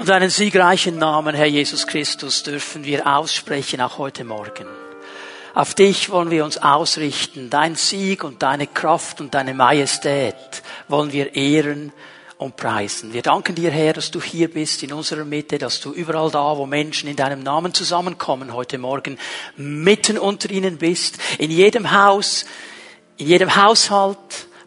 Und deinen siegreichen Namen, Herr Jesus Christus, dürfen wir aussprechen, auch heute Morgen. Auf dich wollen wir uns ausrichten. Dein Sieg und deine Kraft und deine Majestät wollen wir ehren und preisen. Wir danken dir, Herr, dass du hier bist in unserer Mitte, dass du überall da, wo Menschen in deinem Namen zusammenkommen heute Morgen, mitten unter ihnen bist, in jedem Haus, in jedem Haushalt,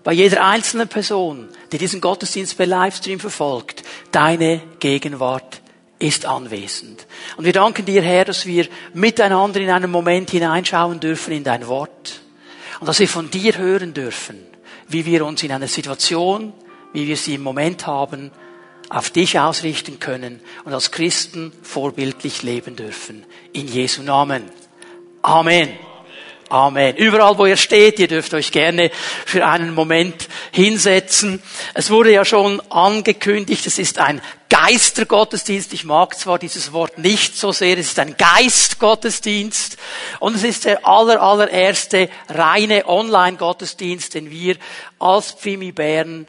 bei jeder einzelnen Person, die diesen Gottesdienst per Livestream verfolgt. Deine Gegenwart ist anwesend. Und wir danken dir, Herr, dass wir miteinander in einen Moment hineinschauen dürfen in dein Wort und dass wir von dir hören dürfen, wie wir uns in einer Situation, wie wir sie im Moment haben, auf dich ausrichten können und als Christen vorbildlich leben dürfen. In Jesu Namen. Amen. Amen. Überall, wo ihr steht, ihr dürft euch gerne für einen Moment hinsetzen. Es wurde ja schon angekündigt, es ist ein Geistergottesdienst. Ich mag zwar dieses Wort nicht so sehr, es ist ein Geistgottesdienst. Und es ist der allererste reine Online-Gottesdienst, den wir als Pfimi Bern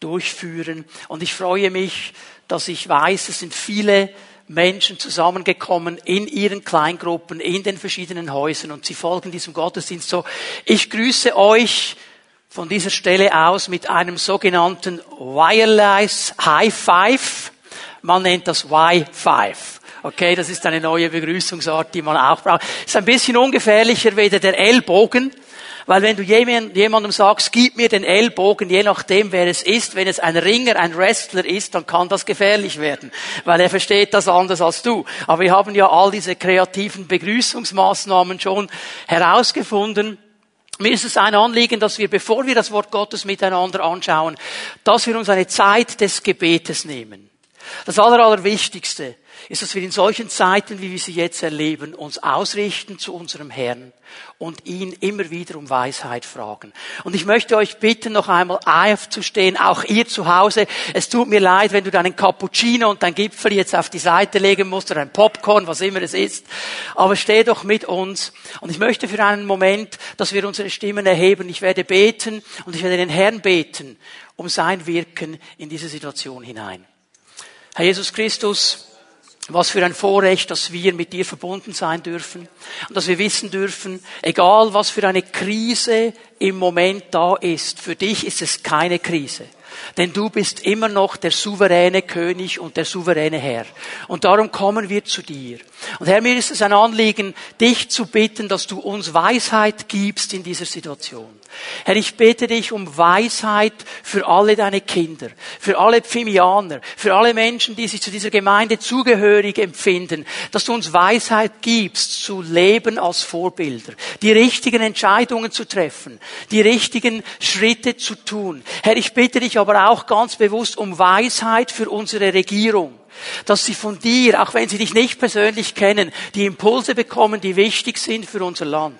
durchführen. Und ich freue mich, dass ich weiß, es sind viele Menschen zusammengekommen in ihren Kleingruppen, in den verschiedenen Häusern und sie folgen diesem Gottesdienst so. Ich grüße euch von dieser Stelle aus mit einem sogenannten Wireless High Five. Man nennt das Y5. Okay, das ist eine neue Begrüßungsart, die man auch braucht. Ist ein bisschen ungefährlicher weder der Ellbogen, weil wenn du jemandem sagst, gib mir den Ellbogen, je nachdem wer es ist, wenn es ein Ringer, ein Wrestler ist, dann kann das gefährlich werden, weil er versteht das anders als du. Aber wir haben ja all diese kreativen Begrüßungsmaßnahmen schon herausgefunden. Mir ist es ein Anliegen, dass wir, bevor wir das Wort Gottes miteinander anschauen, dass wir uns eine Zeit des Gebetes nehmen. Das Allerwichtigste ist, dass wir in solchen Zeiten, wie wir sie jetzt erleben, uns ausrichten zu unserem Herrn und ihn immer wieder um Weisheit fragen. Und ich möchte euch bitten, noch einmal aufzustehen, auch ihr zu Hause. Es tut mir leid, wenn du deinen Cappuccino und dein Gipfel jetzt auf die Seite legen musst oder ein Popcorn, was immer es ist. Aber steh doch mit uns. Und ich möchte für einen Moment, dass wir unsere Stimmen erheben. Ich werde beten und ich werde den Herrn beten, um sein Wirken in diese Situation hinein. Herr Jesus Christus, was für ein Vorrecht, dass wir mit dir verbunden sein dürfen und dass wir wissen dürfen, egal was für eine Krise im Moment da ist, für dich ist es keine Krise. Denn du bist immer noch der souveräne König und der souveräne Herr. Und darum kommen wir zu dir. Und Herr, mir ist es ein Anliegen, dich zu bitten, dass du uns Weisheit gibst in dieser Situation. Herr, ich bete dich um Weisheit für alle deine Kinder, für alle Pfimmianer, für alle Menschen, die sich zu dieser Gemeinde zugehörig empfinden, dass du uns Weisheit gibst, zu leben als Vorbilder, die richtigen Entscheidungen zu treffen, die richtigen Schritte zu tun. Herr, ich bitte dich aber auch ganz bewusst um Weisheit für unsere Regierung, dass sie von dir, auch wenn sie dich nicht persönlich kennen, die Impulse bekommen, die wichtig sind für unser Land.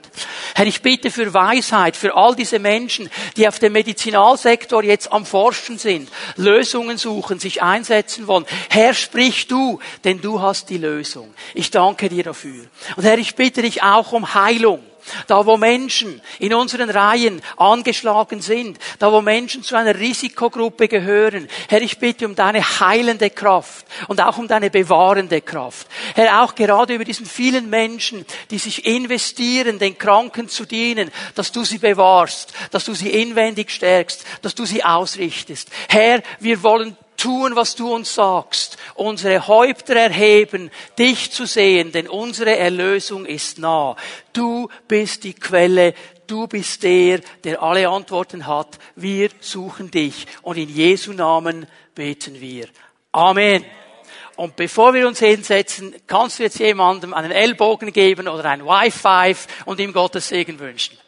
Herr, ich bitte für Weisheit, für all diese Menschen, die auf dem Medizinalsektor jetzt am Forschen sind, Lösungen suchen, sich einsetzen wollen. Herr, sprich du, denn du hast die Lösung. Ich danke dir dafür. Und Herr, ich bitte dich auch um Heilung. Da, wo Menschen in unseren Reihen angeschlagen sind, da, wo Menschen zu einer Risikogruppe gehören, Herr, ich bitte um deine heilende Kraft und auch um deine bewahrende Kraft. Herr, auch gerade über diesen vielen Menschen, die sich investieren, den Kranken zu dienen, dass du sie bewahrst, dass du sie inwendig stärkst, dass du sie ausrichtest. Herr, wir wollen tun, was du uns sagst, unsere Häupter erheben, dich zu sehen, denn unsere Erlösung ist nah. Du bist die Quelle, du bist der, der alle Antworten hat. Wir suchen dich und in Jesu Namen beten wir. Amen. Und bevor wir uns hinsetzen, kannst du jetzt jemandem einen Ellbogen geben oder ein Wi-Fi und ihm Gottes Segen wünschen.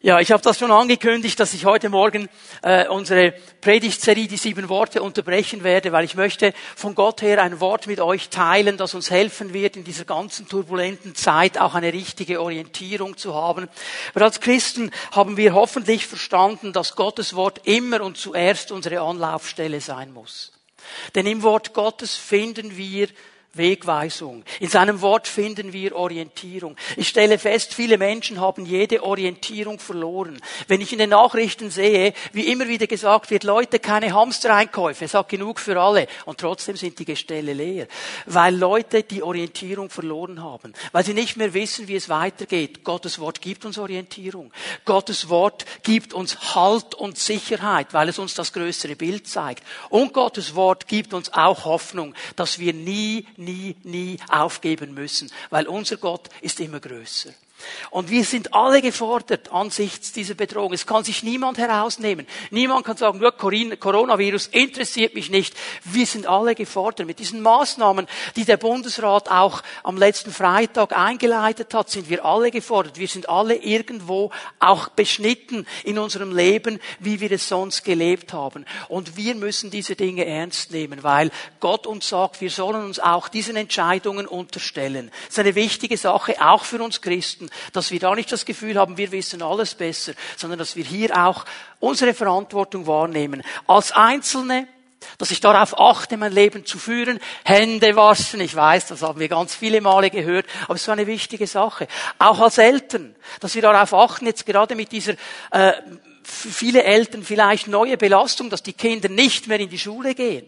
Ja, ich habe das schon angekündigt, dass ich heute Morgen unsere Predigtserie, die 7 Worte, unterbrechen werde, weil ich möchte von Gott her ein Wort mit euch teilen, das uns helfen wird, in dieser ganzen turbulenten Zeit auch eine richtige Orientierung zu haben. Aber als Christen haben wir hoffentlich verstanden, dass Gottes Wort immer und zuerst unsere Anlaufstelle sein muss. Denn im Wort Gottes finden wir Wegweisung. In seinem Wort finden wir Orientierung. Ich stelle fest, viele Menschen haben jede Orientierung verloren. Wenn ich in den Nachrichten sehe, wie immer wieder gesagt wird, Leute, keine Hamstereinkäufe, es hat genug für alle. Und trotzdem sind die Gestelle leer. Weil Leute die Orientierung verloren haben. Weil sie nicht mehr wissen, wie es weitergeht. Gottes Wort gibt uns Orientierung. Gottes Wort gibt uns Halt und Sicherheit, weil es uns das größere Bild zeigt. Und Gottes Wort gibt uns auch Hoffnung, dass wir nie aufgeben müssen, weil unser Gott ist immer größer. Und wir sind alle gefordert angesichts dieser Bedrohung. Es kann sich niemand herausnehmen. Niemand kann sagen, nur Coronavirus interessiert mich nicht. Wir sind alle gefordert. Mit diesen Maßnahmen, die der Bundesrat auch am letzten Freitag eingeleitet hat, sind wir alle gefordert. Wir sind alle irgendwo auch beschnitten in unserem Leben, wie wir es sonst gelebt haben. Und wir müssen diese Dinge ernst nehmen, weil Gott uns sagt, wir sollen uns auch diesen Entscheidungen unterstellen. Das ist eine wichtige Sache, auch für uns Christen, dass wir da nicht das Gefühl haben, wir wissen alles besser, sondern dass wir hier auch unsere Verantwortung wahrnehmen. Als Einzelne, dass ich darauf achte, mein Leben zu führen, Hände waschen, ich weiß, das haben wir ganz viele Male gehört, aber es ist eine wichtige Sache. Auch als Eltern, dass wir darauf achten, jetzt gerade mit dieser für viele Eltern vielleicht neue Belastung, dass die Kinder nicht mehr in die Schule gehen,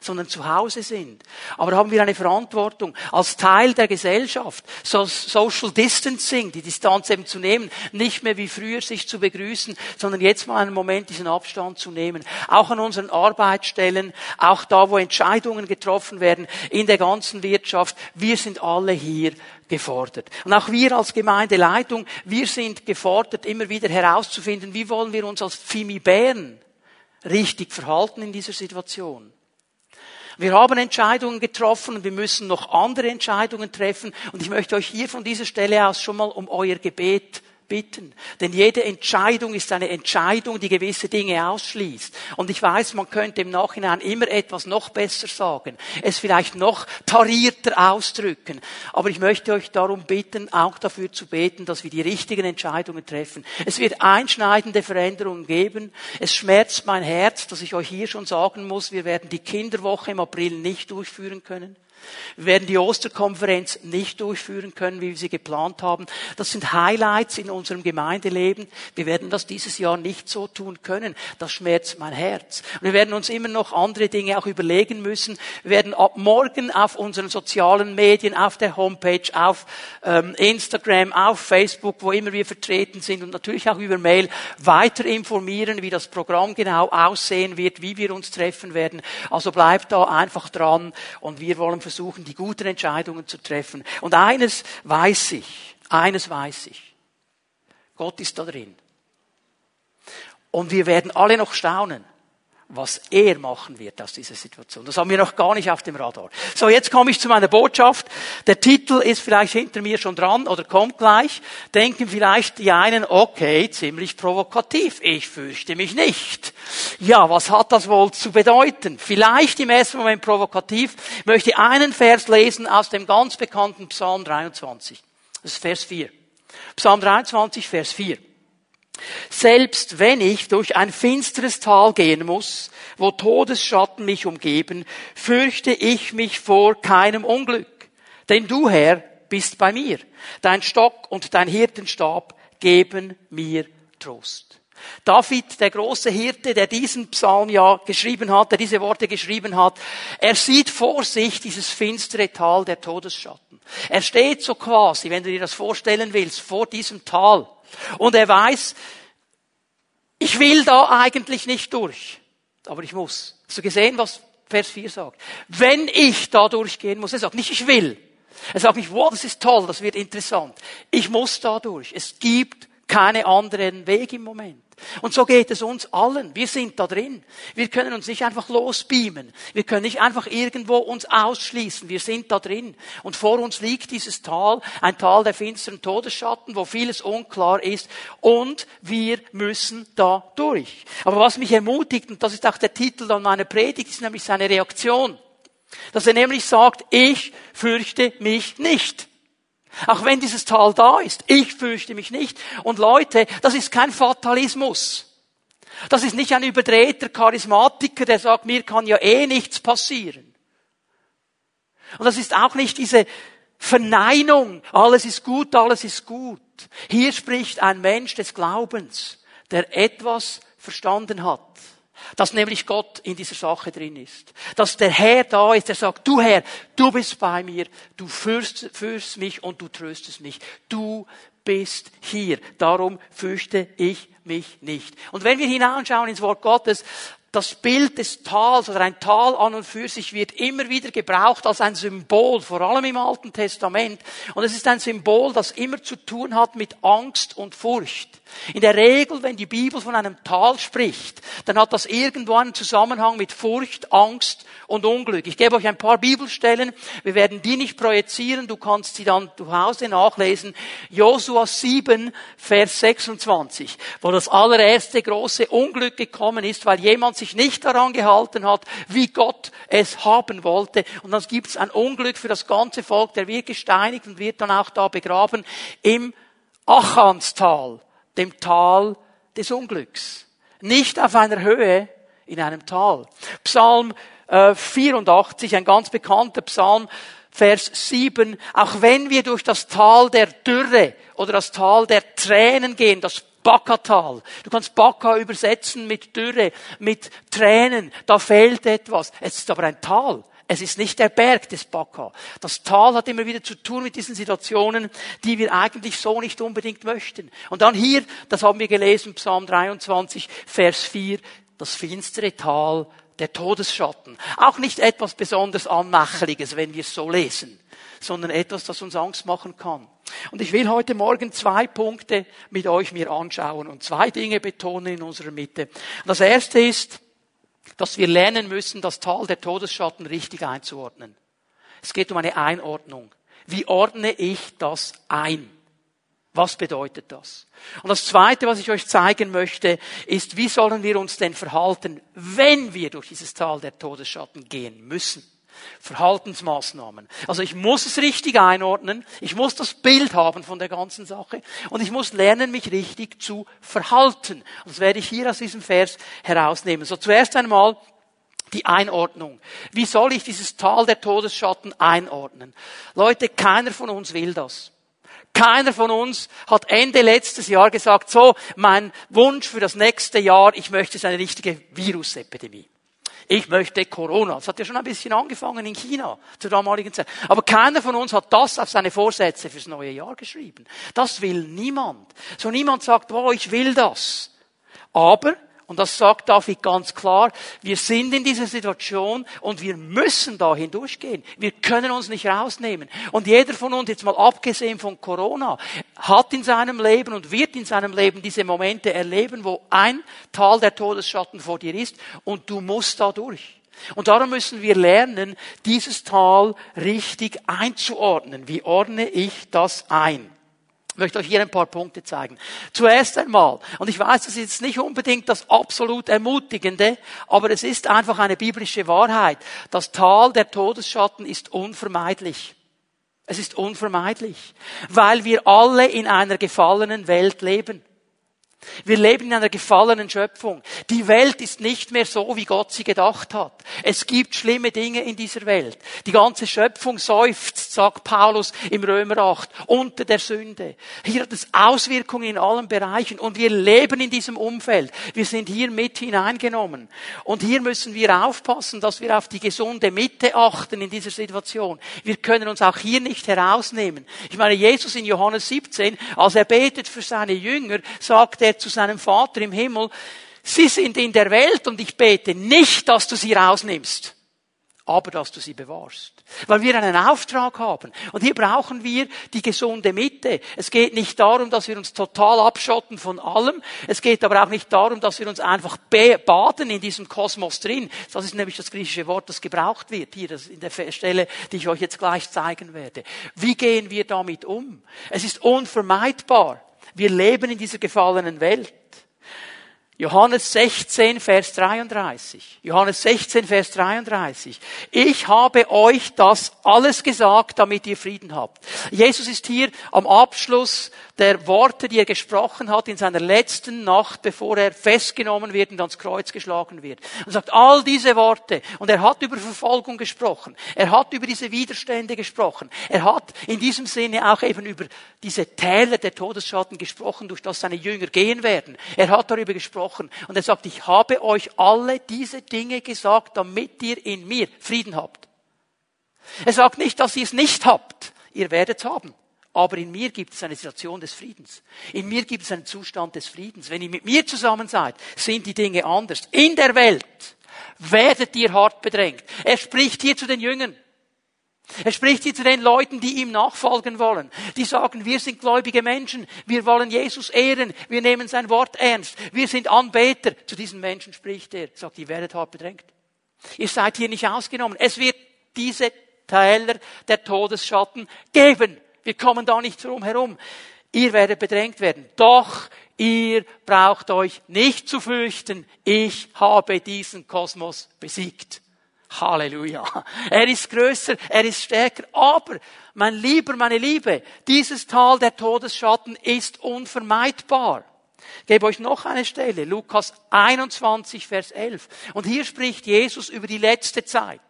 sondern zu Hause sind. Aber haben wir eine Verantwortung als Teil der Gesellschaft, Social Distancing, die Distanz eben zu nehmen, nicht mehr wie früher sich zu begrüßen, sondern jetzt mal einen Moment diesen Abstand zu nehmen. Auch an unseren Arbeitsstellen, auch da, wo Entscheidungen getroffen werden, in der ganzen Wirtschaft. Wir sind alle hier gefordert. Und auch wir als Gemeindeleitung, wir sind gefordert, immer wieder herauszufinden, wie wollen wir uns als Pfimi Bern richtig verhalten in dieser Situation. Wir haben Entscheidungen getroffen und wir müssen noch andere Entscheidungen treffen. Und ich möchte euch hier von dieser Stelle aus schon mal um euer Gebet bitten. Denn jede Entscheidung ist eine Entscheidung, die gewisse Dinge ausschließt. Und ich weiß, man könnte im Nachhinein immer etwas noch besser sagen, es vielleicht noch tarierter ausdrücken. Aber ich möchte euch darum bitten, auch dafür zu beten, dass wir die richtigen Entscheidungen treffen. Es wird einschneidende Veränderungen geben. Es schmerzt mein Herz, dass ich euch hier schon sagen muss, wir werden die Kinderwoche im April nicht durchführen können. Wir werden die Osterkonferenz nicht durchführen können, wie wir sie geplant haben. Das sind Highlights in unserem Gemeindeleben. Wir werden das dieses Jahr nicht so tun können. Das schmerzt mein Herz. Und wir werden uns immer noch andere Dinge auch überlegen müssen. Wir werden ab morgen auf unseren sozialen Medien, auf der Homepage, auf Instagram, auf Facebook, wo immer wir vertreten sind und natürlich auch über Mail weiter informieren, wie das Programm genau aussehen wird, wie wir uns treffen werden. Also bleibt da einfach dran und wir wollen versuchen, die guten Entscheidungen zu treffen. Und eines weiß ich. Gott ist da drin. Und wir werden alle noch staunen, was er machen wird aus dieser Situation. Das haben wir noch gar nicht auf dem Radar. So, jetzt komme ich zu meiner Botschaft. Der Titel ist vielleicht hinter mir schon dran oder kommt gleich. Denken vielleicht die einen, okay, ziemlich provokativ. Ich fürchte mich nicht. Ja, was hat das wohl zu bedeuten? Vielleicht im ersten Moment provokativ. Ich möchte einen Vers lesen aus dem ganz bekannten Psalm 23. Das ist Vers 4. Psalm 23, Vers 4. Selbst wenn ich durch ein finsteres Tal gehen muss, wo Todesschatten mich umgeben, fürchte ich mich vor keinem Unglück. Denn du, Herr, bist bei mir. Dein Stock und dein Hirtenstab geben mir Trost. David, der große Hirte, der diesen Psalm ja geschrieben hat, der diese Worte geschrieben hat, er sieht vor sich dieses finstere Tal der Todesschatten. Er steht so quasi, wenn du dir das vorstellen willst, vor diesem Tal. Und er weiß, ich will da eigentlich nicht durch. Aber ich muss. Hast du gesehen, was Vers 4 sagt? Wenn ich da durchgehen muss, er sagt nicht, ich will. Er sagt nicht, wow, das ist toll, das wird interessant. Ich muss da durch. Es gibt keine anderen Wege im Moment. Und so geht es uns allen. Wir sind da drin. Wir können uns nicht einfach losbeamen. Wir können nicht einfach irgendwo uns ausschließen. Wir sind da drin. Und vor uns liegt dieses Tal, ein Tal der finsteren Todesschatten, wo vieles unklar ist. Und wir müssen da durch. Aber was mich ermutigt, und das ist auch der Titel an meiner Predigt, ist nämlich seine Reaktion. Dass er nämlich sagt, ich fürchte mich nicht. Auch wenn dieses Tal da ist, ich fürchte mich nicht. Und Leute, das ist kein Fatalismus. Das ist nicht ein überdrehter Charismatiker, der sagt, mir kann ja eh nichts passieren. Und das ist auch nicht diese Verneinung, alles ist gut, alles ist gut. Hier spricht ein Mensch des Glaubens, der etwas verstanden hat. Dass nämlich Gott in dieser Sache drin ist. Dass der Herr da ist, der sagt, du Herr, du bist bei mir, du führst mich und du tröstest mich. Du bist hier, darum fürchte ich mich nicht. Und wenn wir hineinschauen ins Wort Gottes, das Bild des Tals oder ein Tal an und für sich wird immer wieder gebraucht als ein Symbol, vor allem im Alten Testament. Und es ist ein Symbol, das immer zu tun hat mit Angst und Furcht. In der Regel, wenn die Bibel von einem Tal spricht, dann hat das irgendwo einen Zusammenhang mit Furcht, Angst und Unglück. Ich gebe euch ein paar Bibelstellen, wir werden die nicht projizieren, du kannst sie dann zu Hause nachlesen. Josua 7, Vers 26, wo das allererste große Unglück gekommen ist, weil jemand sich nicht daran gehalten hat, wie Gott es haben wollte. Und dann gibt es ein Unglück für das ganze Volk, der wird gesteinigt und wird dann auch da begraben im Achanstal, dem Tal des Unglücks. Nicht auf einer Höhe, in einem Tal. Psalm 84, ein ganz bekannter Psalm, Vers 7. Auch wenn wir durch das Tal der Dürre oder das Tal der Tränen gehen, das Baka-Tal. Du kannst Baka übersetzen mit Dürre, mit Tränen. Da fehlt etwas. Es ist aber ein Tal. Es ist nicht der Berg des Baka. Das Tal hat immer wieder zu tun mit diesen Situationen, die wir eigentlich so nicht unbedingt möchten. Und dann hier, das haben wir gelesen, Psalm 23, Vers 4, das finstere Tal der Todesschatten. Auch nicht etwas besonders Anmacheliges, wenn wir es so lesen, sondern etwas, das uns Angst machen kann. Und ich will heute Morgen 2 Punkte mit euch mir anschauen und 2 Dinge betonen in unserer Mitte. Das erste ist, dass wir lernen müssen, das Tal der Todesschatten richtig einzuordnen. Es geht um eine Einordnung. Wie ordne ich das ein? Was bedeutet das? Und das Zweite, was ich euch zeigen möchte, ist, wie sollen wir uns denn verhalten, wenn wir durch dieses Tal der Todesschatten gehen müssen? Verhaltensmaßnahmen. Also ich muss es richtig einordnen, ich muss das Bild haben von der ganzen Sache und ich muss lernen, mich richtig zu verhalten. Und das werde ich hier aus diesem Vers herausnehmen. So, zuerst einmal die Einordnung. Wie soll ich dieses Tal der Todesschatten einordnen? Leute, keiner von uns will das. Keiner von uns hat Ende letztes Jahr gesagt, so, mein Wunsch für das nächste Jahr, ich möchte eine richtige Virusepidemie. Ich möchte Corona. Das hat ja schon ein bisschen angefangen in China zur damaligen Zeit. Aber keiner von uns hat das auf seine Vorsätze fürs neue Jahr geschrieben. Das will niemand. So niemand sagt, wow, ich will das. Aber, und das sagt David ganz klar, wir sind in dieser Situation und wir müssen da hindurchgehen. Wir können uns nicht rausnehmen. Und jeder von uns, jetzt mal abgesehen von Corona, hat in seinem Leben und wird in seinem Leben diese Momente erleben, wo ein Tal der Todesschatten vor dir ist und du musst da durch. Und darum müssen wir lernen, dieses Tal richtig einzuordnen. Wie ordne ich das ein? Ich möchte euch hier ein paar Punkte zeigen. Zuerst einmal, und ich weiß, das ist jetzt nicht unbedingt das absolut Ermutigende, aber es ist einfach eine biblische Wahrheit. Das Tal der Todesschatten ist unvermeidlich. Es ist unvermeidlich, weil wir alle in einer gefallenen Welt leben. Wir leben in einer gefallenen Schöpfung. Die Welt ist nicht mehr so, wie Gott sie gedacht hat. Es gibt schlimme Dinge in dieser Welt. Die ganze Schöpfung seufzt, sagt Paulus im Römer 8, unter der Sünde. Hier hat es Auswirkungen in allen Bereichen und wir leben in diesem Umfeld. Wir sind hier mit hineingenommen. Und hier müssen wir aufpassen, dass wir auf die gesunde Mitte achten in dieser Situation. Wir können uns auch hier nicht herausnehmen. Ich meine, Jesus in Johannes 17, als er betet für seine Jünger, sagt er, zu seinem Vater im Himmel, sie sind in der Welt und ich bete nicht, dass du sie rausnimmst, aber dass du sie bewahrst. Weil wir einen Auftrag haben. Und hier brauchen wir die gesunde Mitte. Es geht nicht darum, dass wir uns total abschotten von allem. Es geht aber auch nicht darum, dass wir uns einfach baden in diesem Kosmos drin. Das ist nämlich das griechische Wort, das gebraucht wird. Hier, das in der Stelle, die ich euch jetzt gleich zeigen werde. Wie gehen wir damit um? Es ist unvermeidbar. Wir leben in dieser gefallenen Welt. Johannes 16, Vers 33. Johannes 16, Vers 33. Ich habe euch das alles gesagt, damit ihr Frieden habt. Jesus ist hier am Abschluss der Worte, die er gesprochen hat in seiner letzten Nacht, bevor er festgenommen wird und ans Kreuz geschlagen wird. Und sagt all diese Worte. Und er hat über Verfolgung gesprochen. Er hat über diese Widerstände gesprochen. Er hat in diesem Sinne auch eben über diese Täler der Todesschatten gesprochen, durch das seine Jünger gehen werden. Er hat darüber gesprochen. Und er sagt, ich habe euch alle diese Dinge gesagt, damit ihr in mir Frieden habt. Er sagt nicht, dass ihr es nicht habt. Ihr werdet es haben. Aber in mir gibt es eine Situation des Friedens. In mir gibt es einen Zustand des Friedens. Wenn ihr mit mir zusammen seid, sind die Dinge anders. In der Welt werdet ihr hart bedrängt. Er spricht hier zu den Jüngern. Er spricht hier zu den Leuten, die ihm nachfolgen wollen. Die sagen, wir sind gläubige Menschen. Wir wollen Jesus ehren. Wir nehmen sein Wort ernst. Wir sind Anbeter. Zu diesen Menschen spricht er. Sagt, ihr werdet hart bedrängt. Ihr seid hier nicht ausgenommen. Es wird diese Täler der Todesschatten geben. Wir kommen da nicht drum herum. Ihr werdet bedrängt werden. Doch ihr braucht euch nicht zu fürchten. Ich habe diesen Kosmos besiegt. Halleluja. Er ist größer, er ist stärker. Aber, mein Lieber, meine Liebe, dieses Tal der Todesschatten ist unvermeidbar. Ich gebe euch noch eine Stelle. Lukas 21, Vers 11. Und hier spricht Jesus über die letzte Zeit.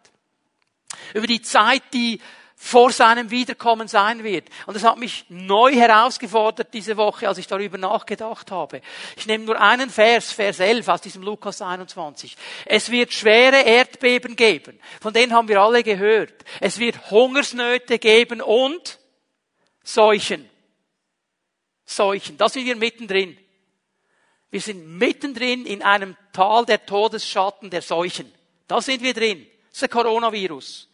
Über die Zeit, die vor seinem Wiederkommen sein wird. Und das hat mich neu herausgefordert diese Woche, als ich darüber nachgedacht habe. Ich nehme nur einen Vers, Vers 11 aus diesem Lukas 21. Es wird schwere Erdbeben geben. Von denen haben wir alle gehört. Es wird Hungersnöte geben und Seuchen. Seuchen. Da sind wir mittendrin. Wir sind mittendrin in einem Tal der Todesschatten der Seuchen. Da sind wir drin. Das ist der Coronavirus.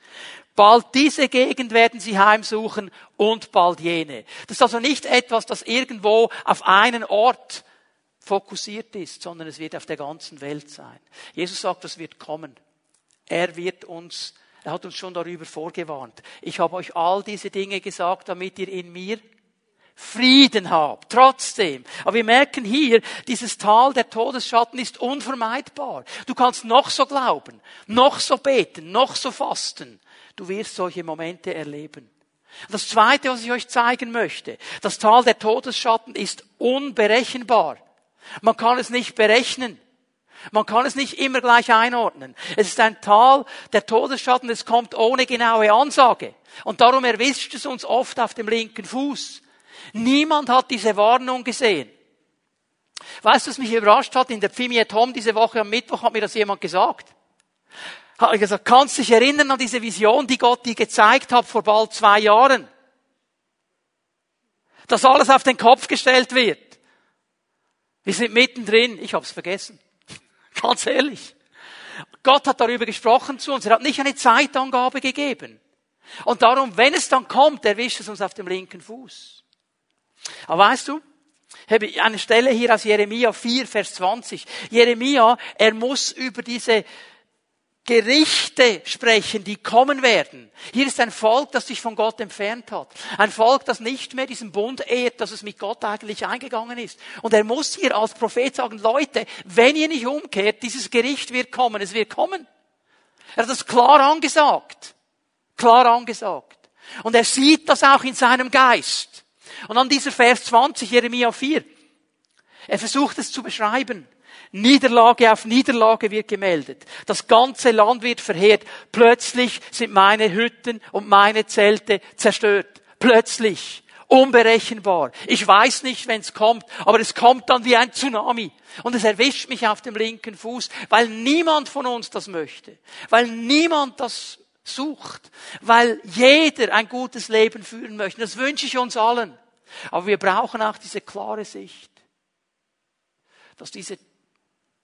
Bald diese Gegend werden sie heimsuchen und bald jene. Das ist also nicht etwas, das irgendwo auf einen Ort fokussiert ist, sondern es wird auf der ganzen Welt sein. Jesus sagt, das wird kommen. Er hat uns schon darüber vorgewarnt. Ich habe euch all diese Dinge gesagt, damit ihr in mir Frieden habt. Trotzdem. Aber wir merken hier, dieses Tal der Todesschatten ist unvermeidbar. Du kannst noch so glauben, noch so beten, noch so fasten. Du wirst solche Momente erleben. Das Zweite, was ich euch zeigen möchte, das Tal der Todesschatten ist unberechenbar. Man kann es nicht berechnen. Man kann es nicht immer gleich einordnen. Es ist ein Tal der Todesschatten, es kommt ohne genaue Ansage. Und darum erwischt es uns oft auf dem linken Fuß. Niemand hat diese Warnung gesehen. Weißt du, was mich überrascht hat? In der Pfimi at Home diese Woche am Mittwoch hat mir das jemand gesagt. Hat er gesagt, kannst du dich erinnern an diese Vision, die Gott dir gezeigt hat vor bald 2 Jahren? Dass alles auf den Kopf gestellt wird. Wir sind mittendrin. Ich habe es vergessen. Ganz ehrlich. Gott hat darüber gesprochen zu uns. Er hat nicht eine Zeitangabe gegeben. Und darum, wenn es dann kommt, erwischt es uns auf dem linken Fuß. Aber weißt du, habe ich eine Stelle hier aus Jeremia 4, Vers 20. Jeremia, er muss über diese Gerichte sprechen, die kommen werden. Hier ist ein Volk, das sich von Gott entfernt hat. Ein Volk, das nicht mehr diesen Bund ehrt, dass es mit Gott eigentlich eingegangen ist. Und er muss hier als Prophet sagen, Leute, wenn ihr nicht umkehrt, dieses Gericht wird kommen, es wird kommen. Er hat das klar angesagt. Klar angesagt. Und er sieht das auch in seinem Geist. Und an dieser Vers 20, Jeremia 4, er versucht es zu beschreiben. Niederlage auf Niederlage wird gemeldet. Das ganze Land wird verheert. Plötzlich sind meine Hütten und meine Zelte zerstört. Plötzlich. Unberechenbar. Ich weiß nicht, wenn es kommt, aber es kommt dann wie ein Tsunami. Und es erwischt mich auf dem linken Fuß, weil niemand von uns das möchte. Weil niemand das sucht. Weil jeder ein gutes Leben führen möchte. Das wünsche ich uns allen. Aber wir brauchen auch diese klare Sicht. Dass diese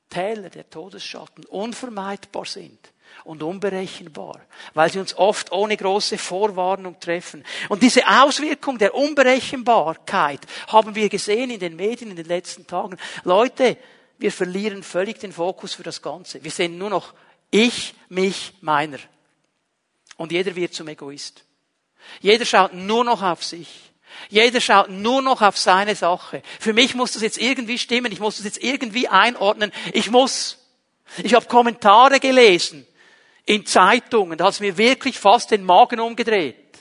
Täler der Todesschatten unvermeidbar sind und unberechenbar, weil sie uns oft ohne große Vorwarnung treffen. Und diese Auswirkung der Unberechenbarkeit haben wir gesehen in den Medien in den letzten Tagen. Leute, wir verlieren völlig den Fokus für das Ganze. Wir sehen nur noch ich, mich, meiner. Und jeder wird zum Egoist. Jeder schaut nur noch auf sich. Jeder schaut nur noch auf seine Sache. Für mich muss das jetzt irgendwie stimmen. Ich muss das jetzt irgendwie einordnen. Ich habe Kommentare gelesen in Zeitungen. Da hat es mir wirklich fast den Magen umgedreht.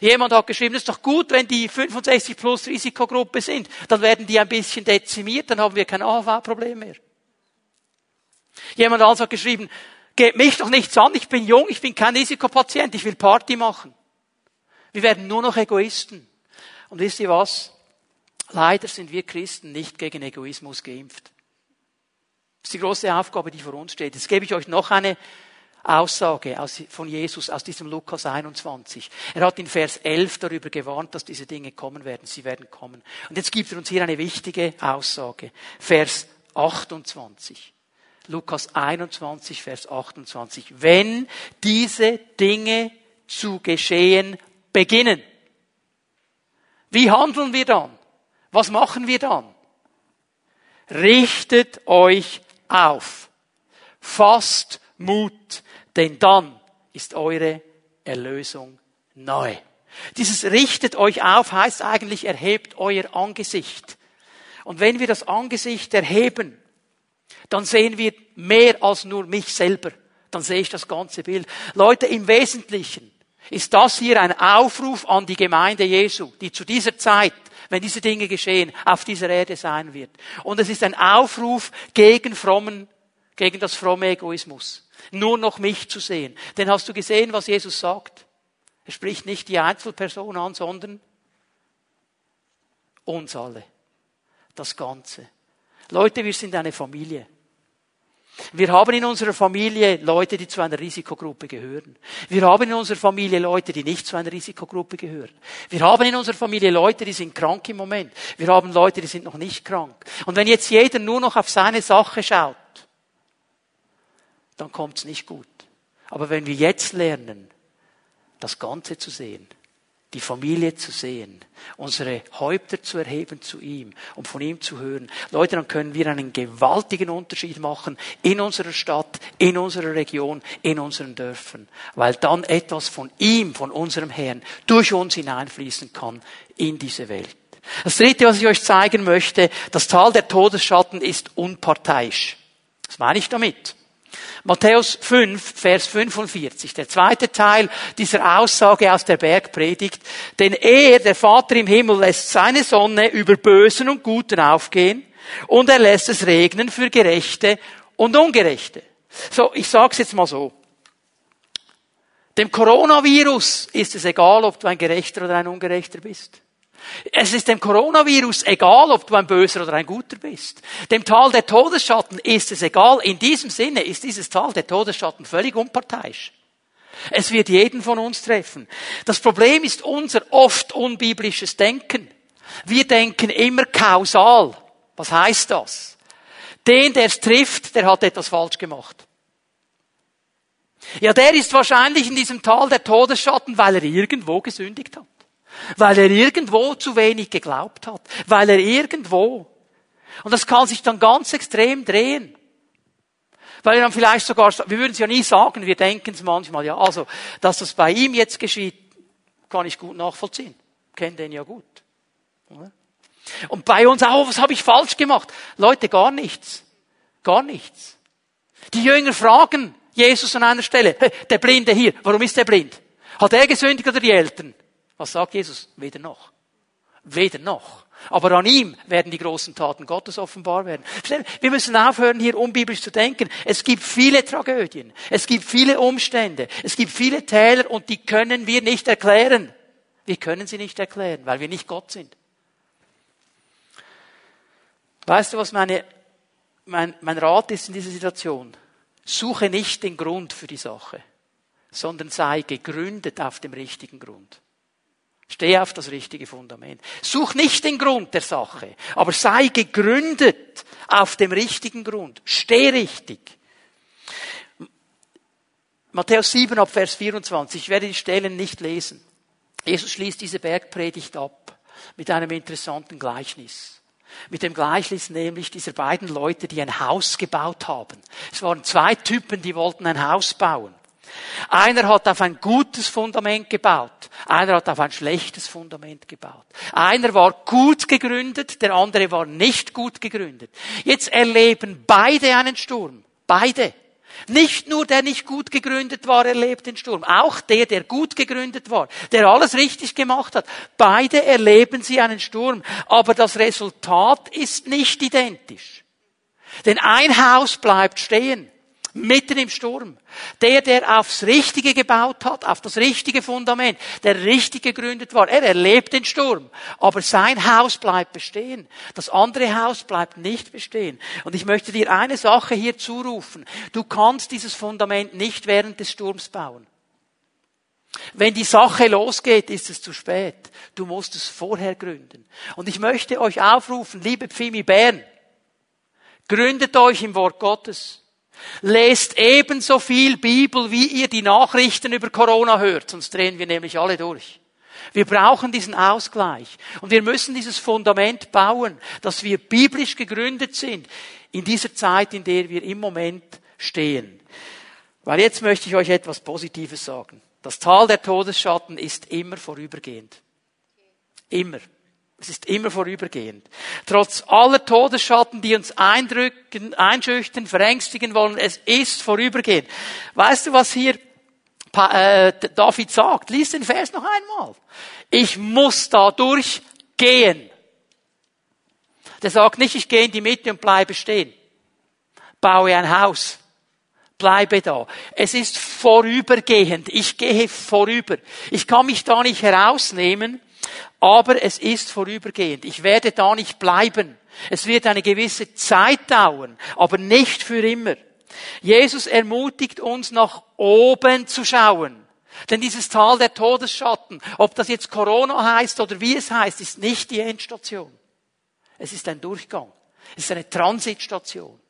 Jemand hat geschrieben, es ist doch gut, wenn die 65 plus Risikogruppe sind, dann werden die ein bisschen dezimiert, dann haben wir kein AHV-Problem mehr. Jemand also hat geschrieben, geht mich doch nichts an, ich bin jung, ich bin kein Risikopatient, ich will Party machen. Wir werden nur noch Egoisten. Und wisst ihr was? Leider sind wir Christen nicht gegen Egoismus geimpft. Das ist die große Aufgabe, die vor uns steht. Jetzt gebe ich euch noch eine Aussage von Jesus aus diesem Lukas 21. Er hat in Vers 11 darüber gewarnt, dass diese Dinge kommen werden. Sie werden kommen. Und jetzt gibt er uns hier eine wichtige Aussage. Vers 28. Lukas 21, Vers 28. Wenn diese Dinge zu geschehen beginnen, wie handeln wir dann? Was machen wir dann? Richtet euch auf. Fasst Mut, denn dann ist eure Erlösung nahe. Dieses richtet euch auf heißt eigentlich, erhebt euer Angesicht. Und wenn wir das Angesicht erheben, dann sehen wir mehr als nur mich selber. Dann sehe ich das ganze Bild. Leute, im Wesentlichen ist das hier ein Aufruf an die Gemeinde Jesu, die zu dieser Zeit, wenn diese Dinge geschehen, auf dieser Erde sein wird. Und es ist ein Aufruf gegen das fromme Egoismus. Nur noch mich zu sehen. Denn hast du gesehen, was Jesus sagt? Er spricht nicht die Einzelperson an, sondern uns alle. Das Ganze. Leute, wir sind eine Familie. Wir haben in unserer Familie Leute, die zu einer Risikogruppe gehören. Wir haben in unserer Familie Leute, die nicht zu einer Risikogruppe gehören. Wir haben in unserer Familie Leute, die sind krank im Moment. Wir haben Leute, die sind noch nicht krank. Und wenn jetzt jeder nur noch auf seine Sache schaut, dann kommt's nicht gut. Aber wenn wir jetzt lernen, das Ganze zu sehen, die Familie zu sehen, unsere Häupter zu erheben zu ihm und von ihm zu hören, Leute, dann können wir einen gewaltigen Unterschied machen in unserer Stadt, in unserer Region, in unseren Dörfern, weil dann etwas von ihm, von unserem Herrn, durch uns hineinfließen kann in diese Welt. Das Dritte, was ich euch zeigen möchte, das Tal der Todesschatten ist unparteiisch. Was meine ich damit? Matthäus 5, Vers 45, der zweite Teil dieser Aussage aus der Bergpredigt. Denn er, der Vater im Himmel, lässt seine Sonne über Bösen und Guten aufgehen und er lässt es regnen für Gerechte und Ungerechte. So, ich sag's jetzt mal so. Dem Coronavirus ist es egal, ob du ein Gerechter oder ein Ungerechter bist. Es ist dem Coronavirus egal, ob du ein Böser oder ein Guter bist. Dem Tal der Todesschatten ist es egal. In diesem Sinne ist dieses Tal der Todesschatten völlig unparteiisch. Es wird jeden von uns treffen. Das Problem ist unser oft unbiblisches Denken. Wir denken immer kausal. Was heißt das? Den, der es trifft, der hat etwas falsch gemacht. Ja, der ist wahrscheinlich in diesem Tal der Todesschatten, weil er irgendwo gesündigt hat. Weil er irgendwo zu wenig geglaubt hat. Weil er irgendwo. Und das kann sich dann ganz extrem drehen. Weil er dann vielleicht sogar, wir würden es ja nie sagen, wir denken es manchmal, ja, also, dass das bei ihm jetzt geschieht, kann ich gut nachvollziehen. Kennt den ja gut. Oder? Und bei uns, oh, was habe ich falsch gemacht? Leute, gar nichts. Gar nichts. Die Jünger fragen Jesus an einer Stelle, hey, der Blinde hier, warum ist der blind? Hat er gesündigt oder die Eltern? Was sagt Jesus? Weder noch. Weder noch. Aber an ihm werden die großen Taten Gottes offenbar werden. Wir müssen aufhören, hier unbiblisch zu denken. Es gibt viele Tragödien. Es gibt viele Umstände. Es gibt viele Täler und die können wir nicht erklären. Wir können sie nicht erklären, weil wir nicht Gott sind. Weißt du, was mein Rat ist in dieser Situation? Suche nicht den Grund für die Sache, sondern sei gegründet auf dem richtigen Grund. Steh auf das richtige Fundament. Such nicht den Grund der Sache, aber sei gegründet auf dem richtigen Grund. Steh richtig. Matthäus 7 ab Vers 24. Ich werde die Stellen nicht lesen. Jesus schließt diese Bergpredigt ab mit einem interessanten Gleichnis. Mit dem Gleichnis nämlich dieser beiden Leute, die ein Haus gebaut haben. Es waren zwei Typen, die wollten ein Haus bauen. Einer hat auf ein gutes Fundament gebaut. Einer hat auf ein schlechtes Fundament gebaut. Einer war gut gegründet, der andere war nicht gut gegründet. Jetzt erleben beide einen Sturm. Beide. Nicht nur der nicht gut gegründet war, erlebt den Sturm. Auch der, der gut gegründet war, der alles richtig gemacht hat. Beide erleben sie einen Sturm. Aber das Resultat ist nicht identisch. Denn ein Haus bleibt stehen. Mitten im Sturm. Der, der aufs Richtige gebaut hat, auf das richtige Fundament, der richtig gegründet war, er erlebt den Sturm. Aber sein Haus bleibt bestehen. Das andere Haus bleibt nicht bestehen. Und ich möchte dir eine Sache hier zurufen. Du kannst dieses Fundament nicht während des Sturms bauen. Wenn die Sache losgeht, ist es zu spät. Du musst es vorher gründen. Und ich möchte euch aufrufen, liebe Pfimi Bern, gründet euch im Wort Gottes. Lest ebenso viel Bibel, wie ihr die Nachrichten über Corona hört, sonst drehen wir nämlich alle durch. Wir brauchen diesen Ausgleich und wir müssen dieses Fundament bauen, dass wir biblisch gegründet sind in dieser Zeit, in der wir im Moment stehen. Weil jetzt möchte ich euch etwas Positives sagen. Das Tal der Todesschatten ist immer vorübergehend. Immer. Es ist immer vorübergehend. Trotz aller Todesschatten, die uns eindrücken, einschüchtern, verängstigen wollen, es ist vorübergehend. Weißt du, was hier David sagt? Lies den Vers noch einmal. Ich muss dadurch gehen. Der sagt nicht, ich gehe in die Mitte und bleibe stehen. Baue ein Haus. Bleibe da. Es ist vorübergehend. Ich gehe vorüber. Ich kann mich da nicht herausnehmen. Aber es ist vorübergehend. Ich werde da nicht bleiben. Es wird eine gewisse Zeit dauern, aber nicht für immer. Jesus ermutigt uns, nach oben zu schauen. Denn dieses Tal der Todesschatten, ob das jetzt Corona heißt oder wie es heißt, ist nicht die Endstation. Es ist ein Durchgang. Es ist eine Transitstation.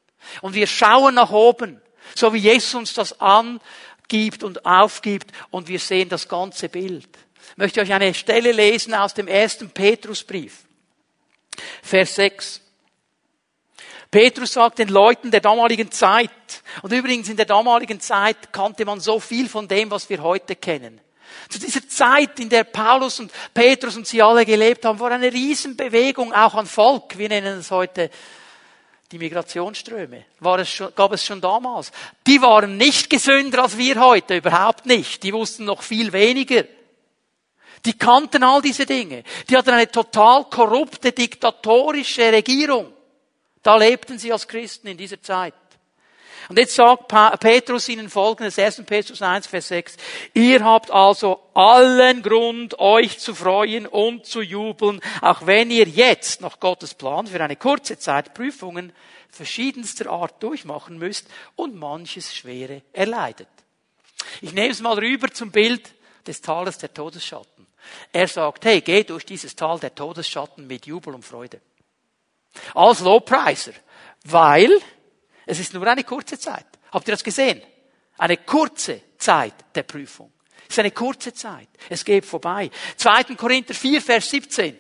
Und wir schauen nach oben, so wie Jesus uns das angibt und aufgibt, und wir sehen das ganze Bild. Ich möchte euch eine Stelle lesen aus dem 1. Petrusbrief, Vers 6. Petrus sagt den Leuten der damaligen Zeit, und übrigens in der damaligen Zeit kannte man so viel von dem, was wir heute kennen. Zu dieser Zeit, in der Paulus und Petrus und sie alle gelebt haben, war eine Riesenbewegung auch an Volk, wir nennen es heute die Migrationsströme, gab es schon damals. Die waren nicht gesünder als wir heute, überhaupt nicht. Die wussten noch viel weniger. Die kannten all diese Dinge. Die hatten eine total korrupte, diktatorische Regierung. Da lebten sie als Christen in dieser Zeit. Und jetzt sagt Petrus ihnen Folgendes, 1. Petrus 1, Vers 6. Ihr habt also allen Grund, euch zu freuen und zu jubeln, auch wenn ihr jetzt nach Gottes Plan für eine kurze Zeit Prüfungen verschiedenster Art durchmachen müsst und manches Schwere erleidet. Ich nehme es mal rüber zum Bild des Tales der Todesschatten. Er sagt, hey, geh durch dieses Tal der Todesschatten mit Jubel und Freude. Als Lowpricer. Weil es ist nur eine kurze Zeit. Habt ihr das gesehen? Eine kurze Zeit der Prüfung. Es ist eine kurze Zeit. Es geht vorbei. 2. Korinther 4, Vers 17.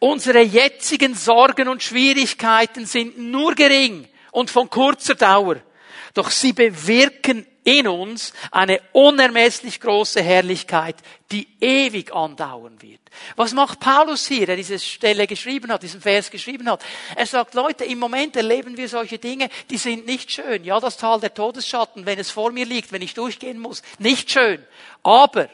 Unsere jetzigen Sorgen und Schwierigkeiten sind nur gering und von kurzer Dauer. Doch sie bewirken in uns eine unermesslich große Herrlichkeit, die ewig andauern wird. Was macht Paulus hier, der diese Stelle geschrieben hat, diesen Vers geschrieben hat? Er sagt, Leute, im Moment erleben wir solche Dinge, die sind nicht schön. Ja, das Tal der Todesschatten, wenn es vor mir liegt, wenn ich durchgehen muss, nicht schön. Aber,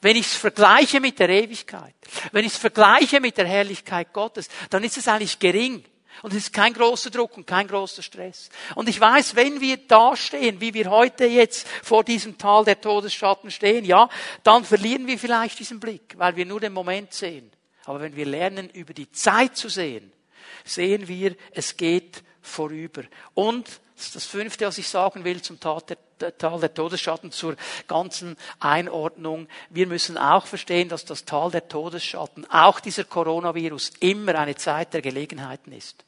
wenn ich es vergleiche mit der Ewigkeit, wenn ich es vergleiche mit der Herrlichkeit Gottes, dann ist es eigentlich gering. Und es ist kein grosser Druck und kein grosser Stress. Und ich weiß, wenn wir da stehen, wie wir heute jetzt vor diesem Tal der Todesschatten stehen, ja, dann verlieren wir vielleicht diesen Blick, weil wir nur den Moment sehen. Aber wenn wir lernen, über die Zeit zu sehen, sehen wir, es geht vorüber. Und das ist das 5., was ich sagen will zum Tal der Todesschatten, zur ganzen Einordnung. Wir müssen auch verstehen, dass das Tal der Todesschatten, auch dieser Coronavirus, immer eine Zeit der Gelegenheiten ist.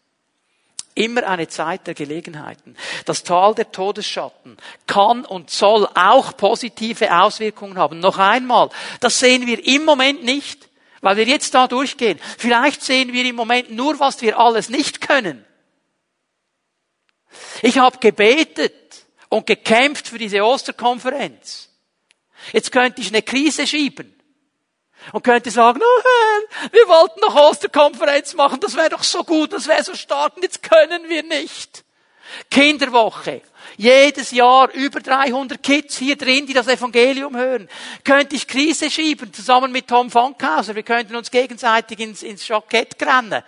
Immer eine Zeit der Gelegenheiten. Das Tal der Todesschatten kann und soll auch positive Auswirkungen haben. Noch einmal, das sehen wir im Moment nicht, weil wir jetzt da durchgehen. Vielleicht sehen wir im Moment nur, was wir alles nicht können. Ich habe gebetet und gekämpft für diese Osterkonferenz. Jetzt könnte ich eine Krise schieben und könnte sagen, oh Herr, wir wollten noch Osterkonferenz machen, das wäre doch so gut, das wäre so stark und jetzt können wir nicht. Kinderwoche. Jedes Jahr über 300 Kids hier drin, die das Evangelium hören. Könnte ich Krise schieben, zusammen mit Tom Fankhauser. Wir könnten uns gegenseitig ins Jackett rennen.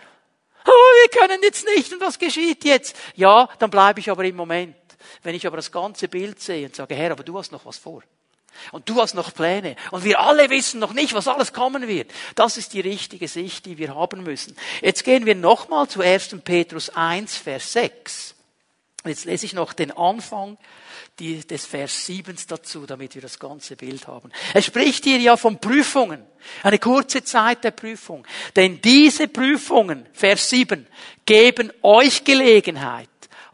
Oh, wir können jetzt nicht und was geschieht jetzt? Ja, dann bleibe ich aber im Moment. Wenn ich aber das ganze Bild sehe und sage, Herr, aber du hast noch was vor. Und du hast noch Pläne. Und wir alle wissen noch nicht, was alles kommen wird. Das ist die richtige Sicht, die wir haben müssen. Jetzt gehen wir nochmal zu 1. Petrus 1, Vers 6. Jetzt lese ich noch den Anfang des Vers 7 dazu, damit wir das ganze Bild haben. Es spricht hier ja von Prüfungen. Eine kurze Zeit der Prüfung. Denn diese Prüfungen, Vers 7, geben euch Gelegenheit,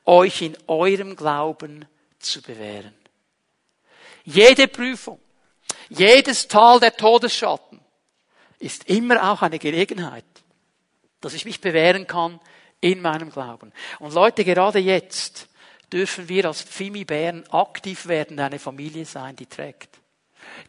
euch in eurem Glauben zu bewähren. Jede Prüfung, jedes Tal der Todesschatten ist immer auch eine Gelegenheit, dass ich mich bewähren kann in meinem Glauben. Und Leute, gerade jetzt dürfen wir als Pfimi Bern aktiv werden, eine Familie sein, die trägt.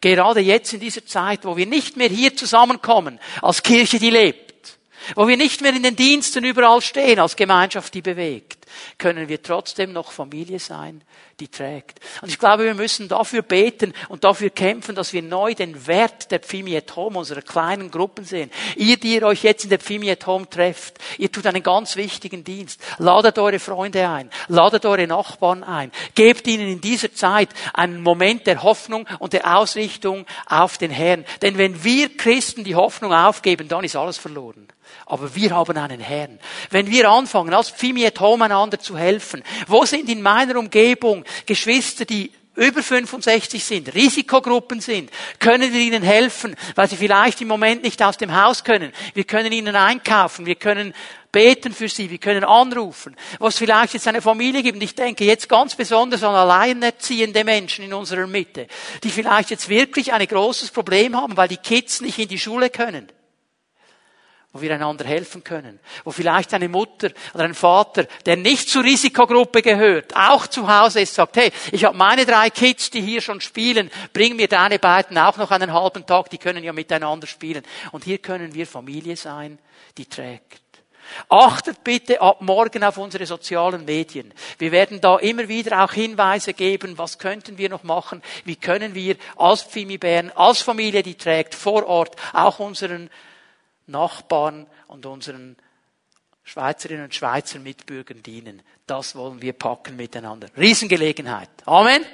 Gerade jetzt in dieser Zeit, wo wir nicht mehr hier zusammenkommen, als Kirche, die lebt, wo wir nicht mehr in den Diensten überall stehen, als Gemeinschaft, die bewegt, können wir trotzdem noch Familie sein, die trägt. Und ich glaube, wir müssen dafür beten und dafür kämpfen, dass wir neu den Wert der Pfimi at Home, unserer kleinen Gruppen sehen. Ihr, die ihr euch jetzt in der Pfimi at Home trefft, ihr tut einen ganz wichtigen Dienst. Ladet eure Freunde ein, ladet eure Nachbarn ein, gebt ihnen in dieser Zeit einen Moment der Hoffnung und der Ausrichtung auf den Herrn. Denn wenn wir Christen die Hoffnung aufgeben, dann ist alles verloren. Aber wir haben einen Herrn. Wenn wir anfangen, als Pfimi at Home einander zu helfen, wo sind in meiner Umgebung Geschwister, die über 65 sind, Risikogruppen sind, können wir ihnen helfen, weil sie vielleicht im Moment nicht aus dem Haus können. Wir können ihnen einkaufen, wir können beten für sie, wir können anrufen. Was vielleicht jetzt eine Familie gibt, ich denke jetzt ganz besonders an alleinerziehende Menschen in unserer Mitte, die vielleicht jetzt wirklich ein großes Problem haben, weil die Kids nicht in die Schule können. Wo wir einander helfen können, wo vielleicht eine Mutter oder ein Vater, der nicht zur Risikogruppe gehört, auch zu Hause ist, sagt, hey, ich habe meine 3 Kids, die hier schon spielen, bring mir deine beiden auch noch einen halben Tag, die können ja miteinander spielen. Und hier können wir Familie sein, die trägt. Achtet bitte ab morgen auf unsere sozialen Medien. Wir werden da immer wieder auch Hinweise geben, was könnten wir noch machen, wie können wir als Pfimi Bern, als Familie, die trägt, vor Ort auch unseren Nachbarn und unseren Schweizerinnen und Schweizer Mitbürgern dienen. Das wollen wir packen miteinander. Riesengelegenheit. Amen.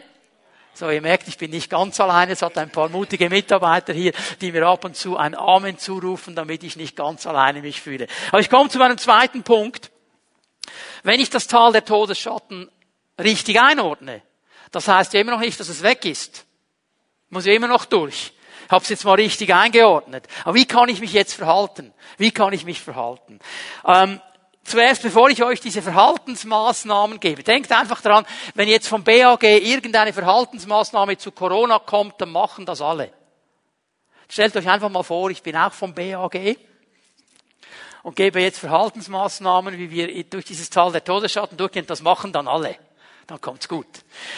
So, ihr merkt, ich bin nicht ganz alleine. Es hat ein paar mutige Mitarbeiter hier, die mir ab und zu ein Amen zurufen, damit ich nicht ganz alleine mich fühle. Aber ich komme zu meinem zweiten Punkt. Wenn ich das Tal der Todesschatten richtig einordne, das heißt ja immer noch nicht, dass es weg ist. Muss ja immer noch durch. Ich habe es jetzt mal richtig eingeordnet. Aber wie kann ich mich jetzt verhalten? Wie kann ich mich verhalten? Zuerst, bevor ich euch diese Verhaltensmaßnahmen gebe, denkt einfach daran, wenn jetzt vom BAG irgendeine Verhaltensmaßnahme zu Corona kommt, dann machen das alle. Stellt euch einfach mal vor, ich bin auch vom BAG und gebe jetzt Verhaltensmaßnahmen, wie wir durch dieses Tal der Todesschatten durchgehen, das machen dann alle. Dann kommt's gut.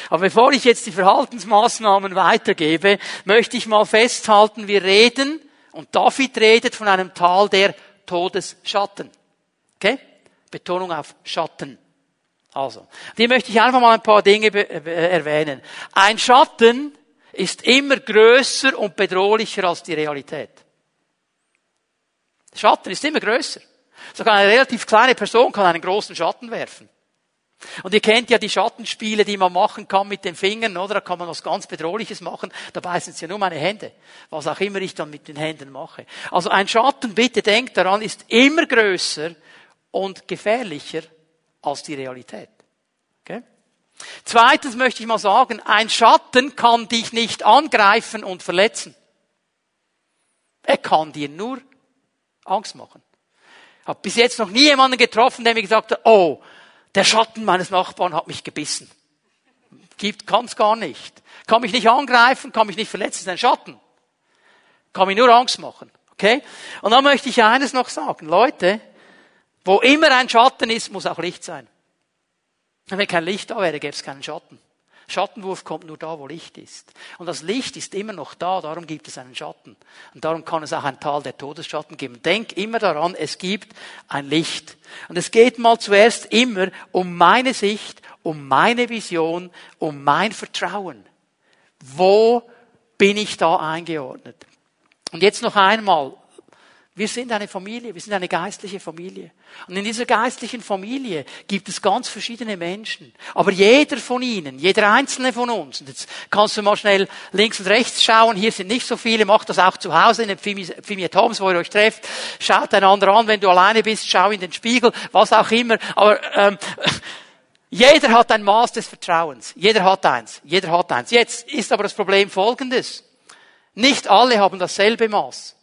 Aber bevor ich jetzt die Verhaltensmaßnahmen weitergebe, möchte ich mal festhalten, wir reden, und David redet von einem Tal der Todesschatten. Okay? Betonung auf Schatten. Also. Hier möchte ich einfach mal ein paar Dinge erwähnen. Ein Schatten ist immer grösser und bedrohlicher als die Realität. Schatten ist immer grösser. Sogar eine relativ kleine Person kann einen großen Schatten werfen. Und ihr kennt ja die Schattenspiele, die man machen kann mit den Fingern, oder? Da kann man was ganz Bedrohliches machen. Dabei sind es ja nur meine Hände. Was auch immer ich dann mit den Händen mache. Also ein Schatten, bitte denkt daran, ist immer grösser und gefährlicher als die Realität. Okay? Zweitens möchte ich mal sagen, ein Schatten kann dich nicht angreifen und verletzen. Er kann dir nur Angst machen. Ich habe bis jetzt noch nie jemanden getroffen, der mir gesagt hat, oh, der Schatten meines Nachbarn hat mich gebissen. Kann's gar nicht. Kann mich nicht angreifen, kann mich nicht verletzen, ist ein Schatten. Kann mir nur Angst machen. Okay? Und dann möchte ich eines noch sagen. Leute, wo immer ein Schatten ist, muss auch Licht sein. Wenn kein Licht da wäre, gäbe es keinen Schatten. Schattenwurf kommt nur da, wo Licht ist. Und das Licht ist immer noch da, darum gibt es einen Schatten. Und darum kann es auch ein Tal der Todesschatten geben. Denk immer daran, es gibt ein Licht. Und es geht mal zuerst immer um meine Sicht, um meine Vision, um mein Vertrauen. Wo bin ich da eingeordnet? Und jetzt noch einmal. Wir sind eine Familie, wir sind eine geistliche Familie. Und in dieser geistlichen Familie gibt es ganz verschiedene Menschen. Aber jeder von ihnen, jeder einzelne von uns, und jetzt kannst du mal schnell links und rechts schauen, hier sind nicht so viele, macht das auch zu Hause in den Pfimi at Home, wo ihr euch trefft, schaut einander an, wenn du alleine bist, schau in den Spiegel, was auch immer. Aber jeder hat ein Maß des Vertrauens. Jeder hat eins. Jetzt ist aber das Problem folgendes. Nicht alle haben dasselbe Maß.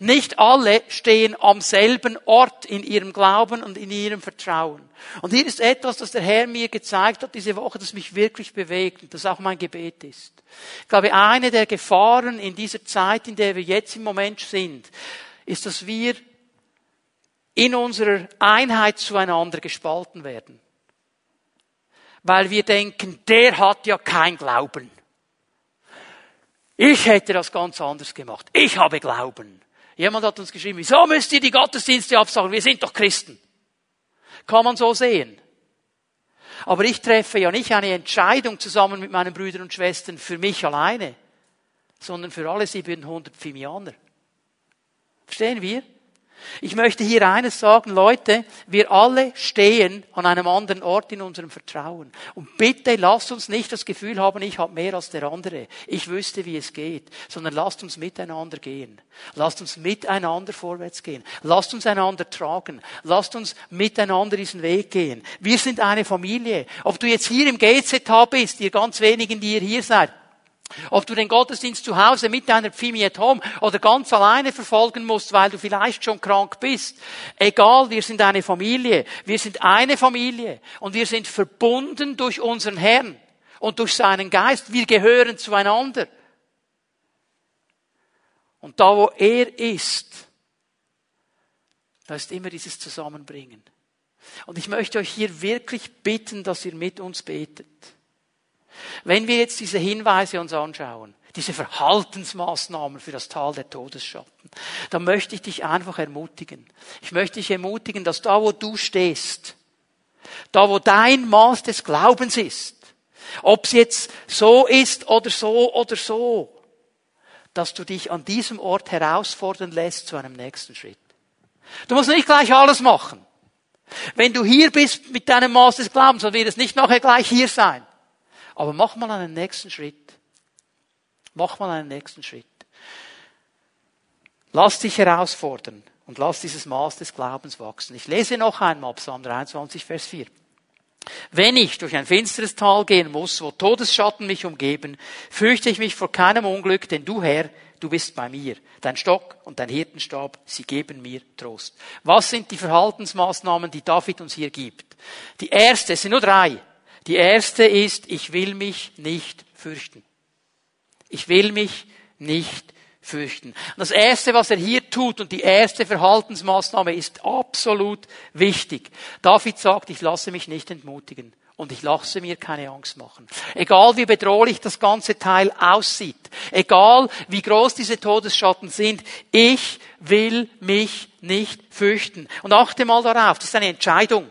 Nicht alle stehen am selben Ort in ihrem Glauben und in ihrem Vertrauen. Und hier ist etwas, das der Herr mir gezeigt hat diese Woche, das mich wirklich bewegt und das auch mein Gebet ist. Ich glaube, eine der Gefahren in dieser Zeit, in der wir jetzt im Moment sind, ist, dass wir in unserer Einheit zueinander gespalten werden. Weil wir denken, der hat ja kein Glauben. Ich hätte das ganz anders gemacht. Ich habe Glauben. Jemand hat uns geschrieben, wieso müsst ihr die Gottesdienste absagen? Wir sind doch Christen. Kann man so sehen. Aber ich treffe ja nicht eine Entscheidung zusammen mit meinen Brüdern und Schwestern für mich alleine, sondern für alle 700 Pfimmianer. Verstehen wir? Ich möchte hier eines sagen, Leute, wir alle stehen an einem anderen Ort in unserem Vertrauen. Und bitte lasst uns nicht das Gefühl haben, ich habe mehr als der andere. Ich wüsste, wie es geht. Sondern lasst uns miteinander gehen. Lasst uns miteinander vorwärts gehen. Lasst uns einander tragen. Lasst uns miteinander diesen Weg gehen. Wir sind eine Familie. Ob du jetzt hier im GZH bist, ihr ganz wenigen, die ihr hier seid, ob du den Gottesdienst zu Hause mit deiner Pfimi at Home oder ganz alleine verfolgen musst, weil du vielleicht schon krank bist. Egal, wir sind eine Familie. Wir sind eine Familie. Und wir sind verbunden durch unseren Herrn und durch seinen Geist. Wir gehören zueinander. Und da, wo er ist, da ist immer dieses Zusammenbringen. Und ich möchte euch hier wirklich bitten, dass ihr mit uns betet. Wenn wir jetzt diese Hinweise uns anschauen, diese Verhaltensmaßnahmen für das Tal der Todesschatten, dann möchte ich dich einfach ermutigen. Ich möchte dich ermutigen, dass da, wo du stehst, da, wo dein Maß des Glaubens ist, ob es jetzt so ist oder so, dass du dich an diesem Ort herausfordern lässt zu einem nächsten Schritt. Du musst nicht gleich alles machen. Wenn du hier bist mit deinem Maß des Glaubens, dann wird es nicht nachher gleich hier sein. Aber mach mal einen nächsten Schritt. Mach mal einen nächsten Schritt. Lass dich herausfordern und lass dieses Maß des Glaubens wachsen. Ich lese noch einmal Psalm 23, Vers 4. Wenn ich durch ein finsteres Tal gehen muss, wo Todesschatten mich umgeben, fürchte ich mich vor keinem Unglück, denn du, Herr, du bist bei mir. Dein Stock und dein Hirtenstab, sie geben mir Trost. Was sind die Verhaltensmaßnahmen, die David uns hier gibt? Die erste, es sind nur 3. Die erste ist, ich will mich nicht fürchten. Ich will mich nicht fürchten. Das erste, was er hier tut und die erste Verhaltensmaßnahme ist absolut wichtig. David sagt, ich lasse mich nicht entmutigen und ich lasse mir keine Angst machen. Egal wie bedrohlich das ganze Teil aussieht, egal wie groß diese Todesschatten sind, ich will mich nicht fürchten. Und achte mal darauf, das ist eine Entscheidung.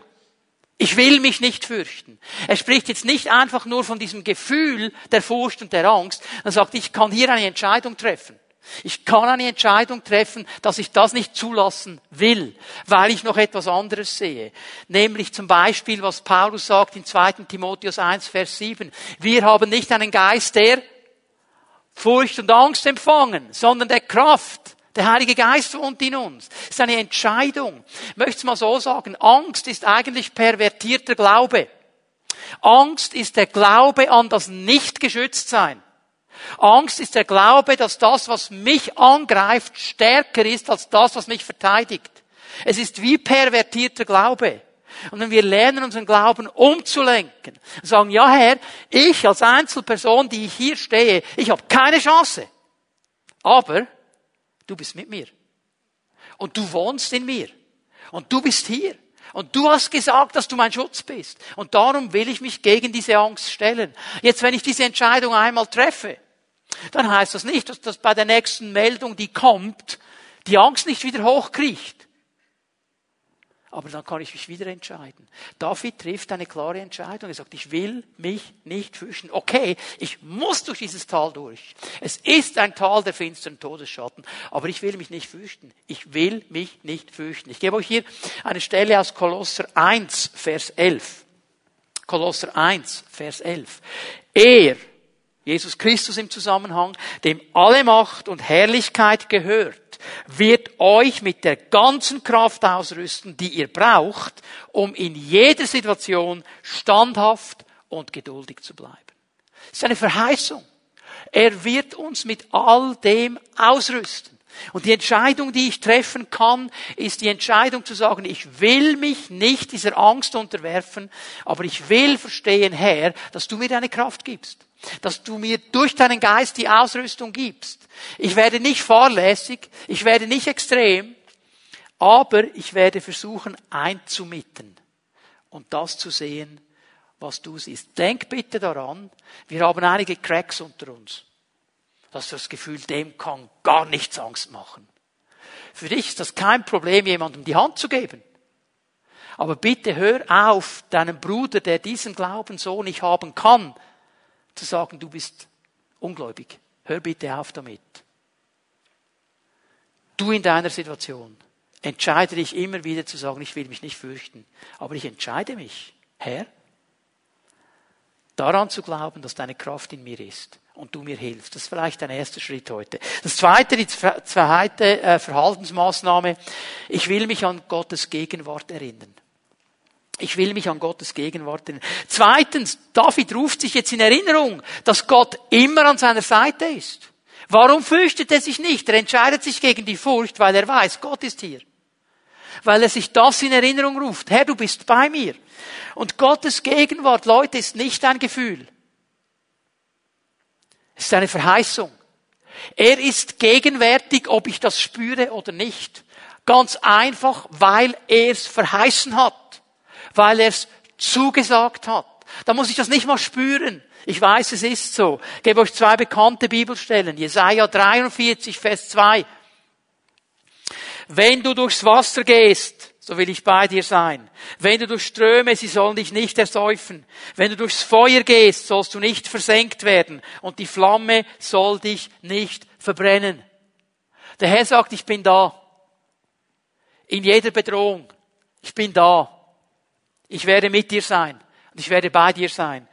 Ich will mich nicht fürchten. Er spricht jetzt nicht einfach nur von diesem Gefühl der Furcht und der Angst. Er sagt, ich kann hier eine Entscheidung treffen. Ich kann eine Entscheidung treffen, dass ich das nicht zulassen will, weil ich noch etwas anderes sehe. Nämlich zum Beispiel, was Paulus sagt in 2. Timotheus 1, Vers 7. Wir haben nicht einen Geist der Furcht und Angst empfangen, sondern der Kraft. Der Heilige Geist wohnt in uns. Das ist eine Entscheidung. Ich möchte es mal so sagen. Angst ist eigentlich pervertierter Glaube. Angst ist der Glaube an das Nicht-Geschütztsein. Angst ist der Glaube, dass das, was mich angreift, stärker ist als das, was mich verteidigt. Es ist wie pervertierter Glaube. Und wenn wir lernen, unseren Glauben umzulenken, sagen, ja Herr, ich als Einzelperson, die ich hier stehe, ich habe keine Chance. Aber du bist mit mir. Und du wohnst in mir. Und du bist hier. Und du hast gesagt, dass du mein Schutz bist. Und darum will ich mich gegen diese Angst stellen. Jetzt, wenn ich diese Entscheidung einmal treffe, dann heißt das nicht, dass das bei der nächsten Meldung, die kommt, die Angst nicht wieder hochkriecht. Aber dann kann ich mich wieder entscheiden. David trifft eine klare Entscheidung. Er sagt, ich will mich nicht fürchten. Okay, ich muss durch dieses Tal durch. Es ist ein Tal der finsteren Todesschatten. Aber ich will mich nicht fürchten. Ich will mich nicht fürchten. Ich gebe euch hier eine Stelle aus Kolosser 1, Vers 11. Kolosser 1, Vers 11. Er, Jesus Christus im Zusammenhang, dem alle Macht und Herrlichkeit gehört, wird euch mit der ganzen Kraft ausrüsten, die ihr braucht, um in jeder Situation standhaft und geduldig zu bleiben. Das ist eine Verheißung. Er wird uns mit all dem ausrüsten. Und die Entscheidung, die ich treffen kann, ist die Entscheidung zu sagen, ich will mich nicht dieser Angst unterwerfen, aber ich will verstehen, Herr, dass du mir deine Kraft gibst. Dass du mir durch deinen Geist die Ausrüstung gibst. Ich werde nicht fahrlässig, ich werde nicht extrem, aber ich werde versuchen einzumitten und das zu sehen, was du siehst. Denk bitte daran, wir haben einige Cracks unter uns. Dass du das Gefühl, dem kann gar nichts Angst machen. Für dich ist das kein Problem, jemandem die Hand zu geben. Aber bitte hör auf, deinem Bruder, der diesen Glauben so nicht haben kann, zu sagen, du bist ungläubig. Hör bitte auf damit. Du in deiner Situation entscheide dich immer wieder zu sagen, ich will mich nicht fürchten, aber ich entscheide mich, Herr, daran zu glauben, dass deine Kraft in mir ist und du mir hilfst. Das ist vielleicht dein erster Schritt heute. Das zweite, die zweite Verhaltensmaßnahme, ich will mich an Gottes Gegenwart erinnern. Ich will mich an Gottes Gegenwart erinnern. Zweitens, David ruft sich jetzt in Erinnerung, dass Gott immer an seiner Seite ist. Warum fürchtet er sich nicht? Er entscheidet sich gegen die Furcht, weil er weiß, Gott ist hier. Weil er sich das in Erinnerung ruft. Herr, du bist bei mir. Und Gottes Gegenwart, Leute, ist nicht ein Gefühl. Es ist eine Verheißung. Er ist gegenwärtig, ob ich das spüre oder nicht. Ganz einfach, weil er es verheißen hat. Weil er es zugesagt hat. Da muss ich das nicht mal spüren. Ich weiß, es ist so. Ich gebe euch zwei bekannte Bibelstellen. Jesaja 43, Vers 2. Wenn du durchs Wasser gehst, so will ich bei dir sein. Wenn du durch Ströme, sie sollen dich nicht ersäufen. Wenn du durchs Feuer gehst, sollst du nicht versenkt werden. Und die Flamme soll dich nicht verbrennen. Der Herr sagt, ich bin da. In jeder Bedrohung. Ich bin da. Ich werde mit dir sein und ich werde bei dir sein.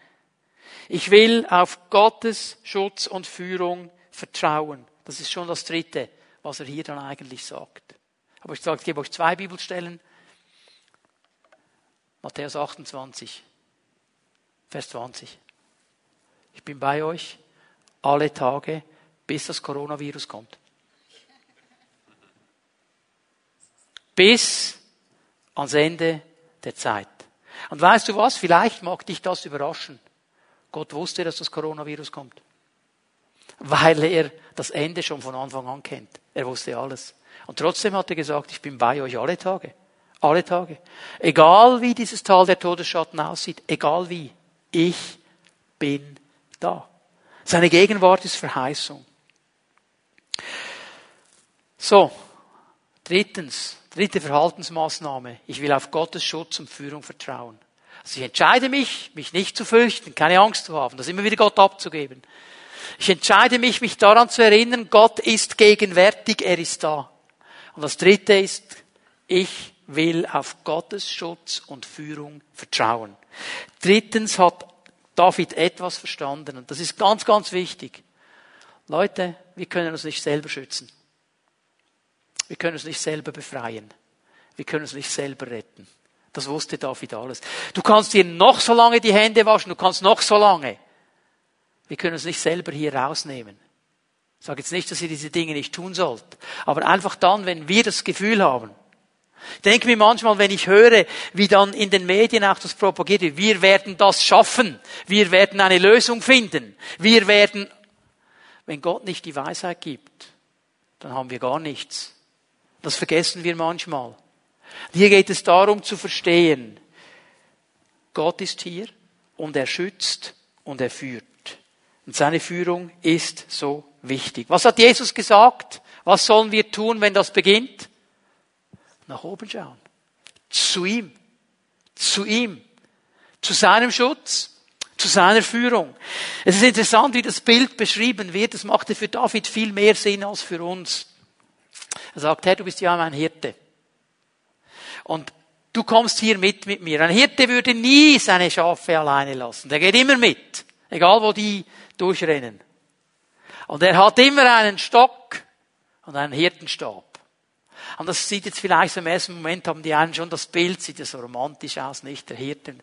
Ich will auf Gottes Schutz und Führung vertrauen. Das ist schon das Dritte, was er hier dann eigentlich sagt. Aber ich sage, ich gebe euch zwei Bibelstellen. Matthäus 28, Vers 20. Ich bin bei euch alle Tage, bis das Coronavirus kommt. Bis ans Ende der Zeit. Und weißt du was? Vielleicht mag dich das überraschen. Gott wusste, dass das Coronavirus kommt. Weil er das Ende schon von Anfang an kennt. Er wusste alles. Und trotzdem hat er gesagt, ich bin bei euch alle Tage. Alle Tage. Egal wie dieses Tal der Todesschatten aussieht. Egal wie. Ich bin da. Seine Gegenwart ist Verheißung. So. Drittens. Dritte Verhaltensmaßnahme. Ich will auf Gottes Schutz und Führung vertrauen. Also ich entscheide mich, mich nicht zu fürchten, keine Angst zu haben, das immer wieder Gott abzugeben. Ich entscheide mich, mich daran zu erinnern, Gott ist gegenwärtig, er ist da. Und das Dritte ist, ich will auf Gottes Schutz und Führung vertrauen. Drittens hat David etwas verstanden und das ist ganz, ganz wichtig. Leute, wir können uns nicht selber schützen. Wir können uns nicht selber befreien. Wir können uns nicht selber retten. Das wusste David alles. Du kannst dir noch so lange die Hände waschen. Du kannst noch so lange. Wir können uns nicht selber hier rausnehmen. Ich sage jetzt nicht, dass ihr diese Dinge nicht tun sollt. Aber einfach dann, wenn wir das Gefühl haben. Ich denke mir manchmal, wenn ich höre, wie dann in den Medien auch das propagiert wird. Wir werden das schaffen. Wir werden eine Lösung finden. Wir werden, wenn Gott nicht die Weisheit gibt, dann haben wir gar nichts. Das vergessen wir manchmal. Hier geht es darum zu verstehen, Gott ist hier und er schützt und er führt. Und seine Führung ist so wichtig. Was hat Jesus gesagt? Was sollen wir tun, wenn das beginnt? Nach oben schauen. Zu ihm. Zu ihm. Zu seinem Schutz. Zu seiner Führung. Es ist interessant, wie das Bild beschrieben wird. Das machte für David viel mehr Sinn als für uns. Er sagt, Herr, du bist ja mein Hirte. Und du kommst hier mit mir. Ein Hirte würde nie seine Schafe alleine lassen. Der geht immer mit. Egal wo die durchrennen. Und er hat immer einen Stock und einen Hirtenstab. Und das sieht jetzt vielleicht im ersten Moment, haben die einen schon das Bild, sieht ja so romantisch aus, nicht der Hirten.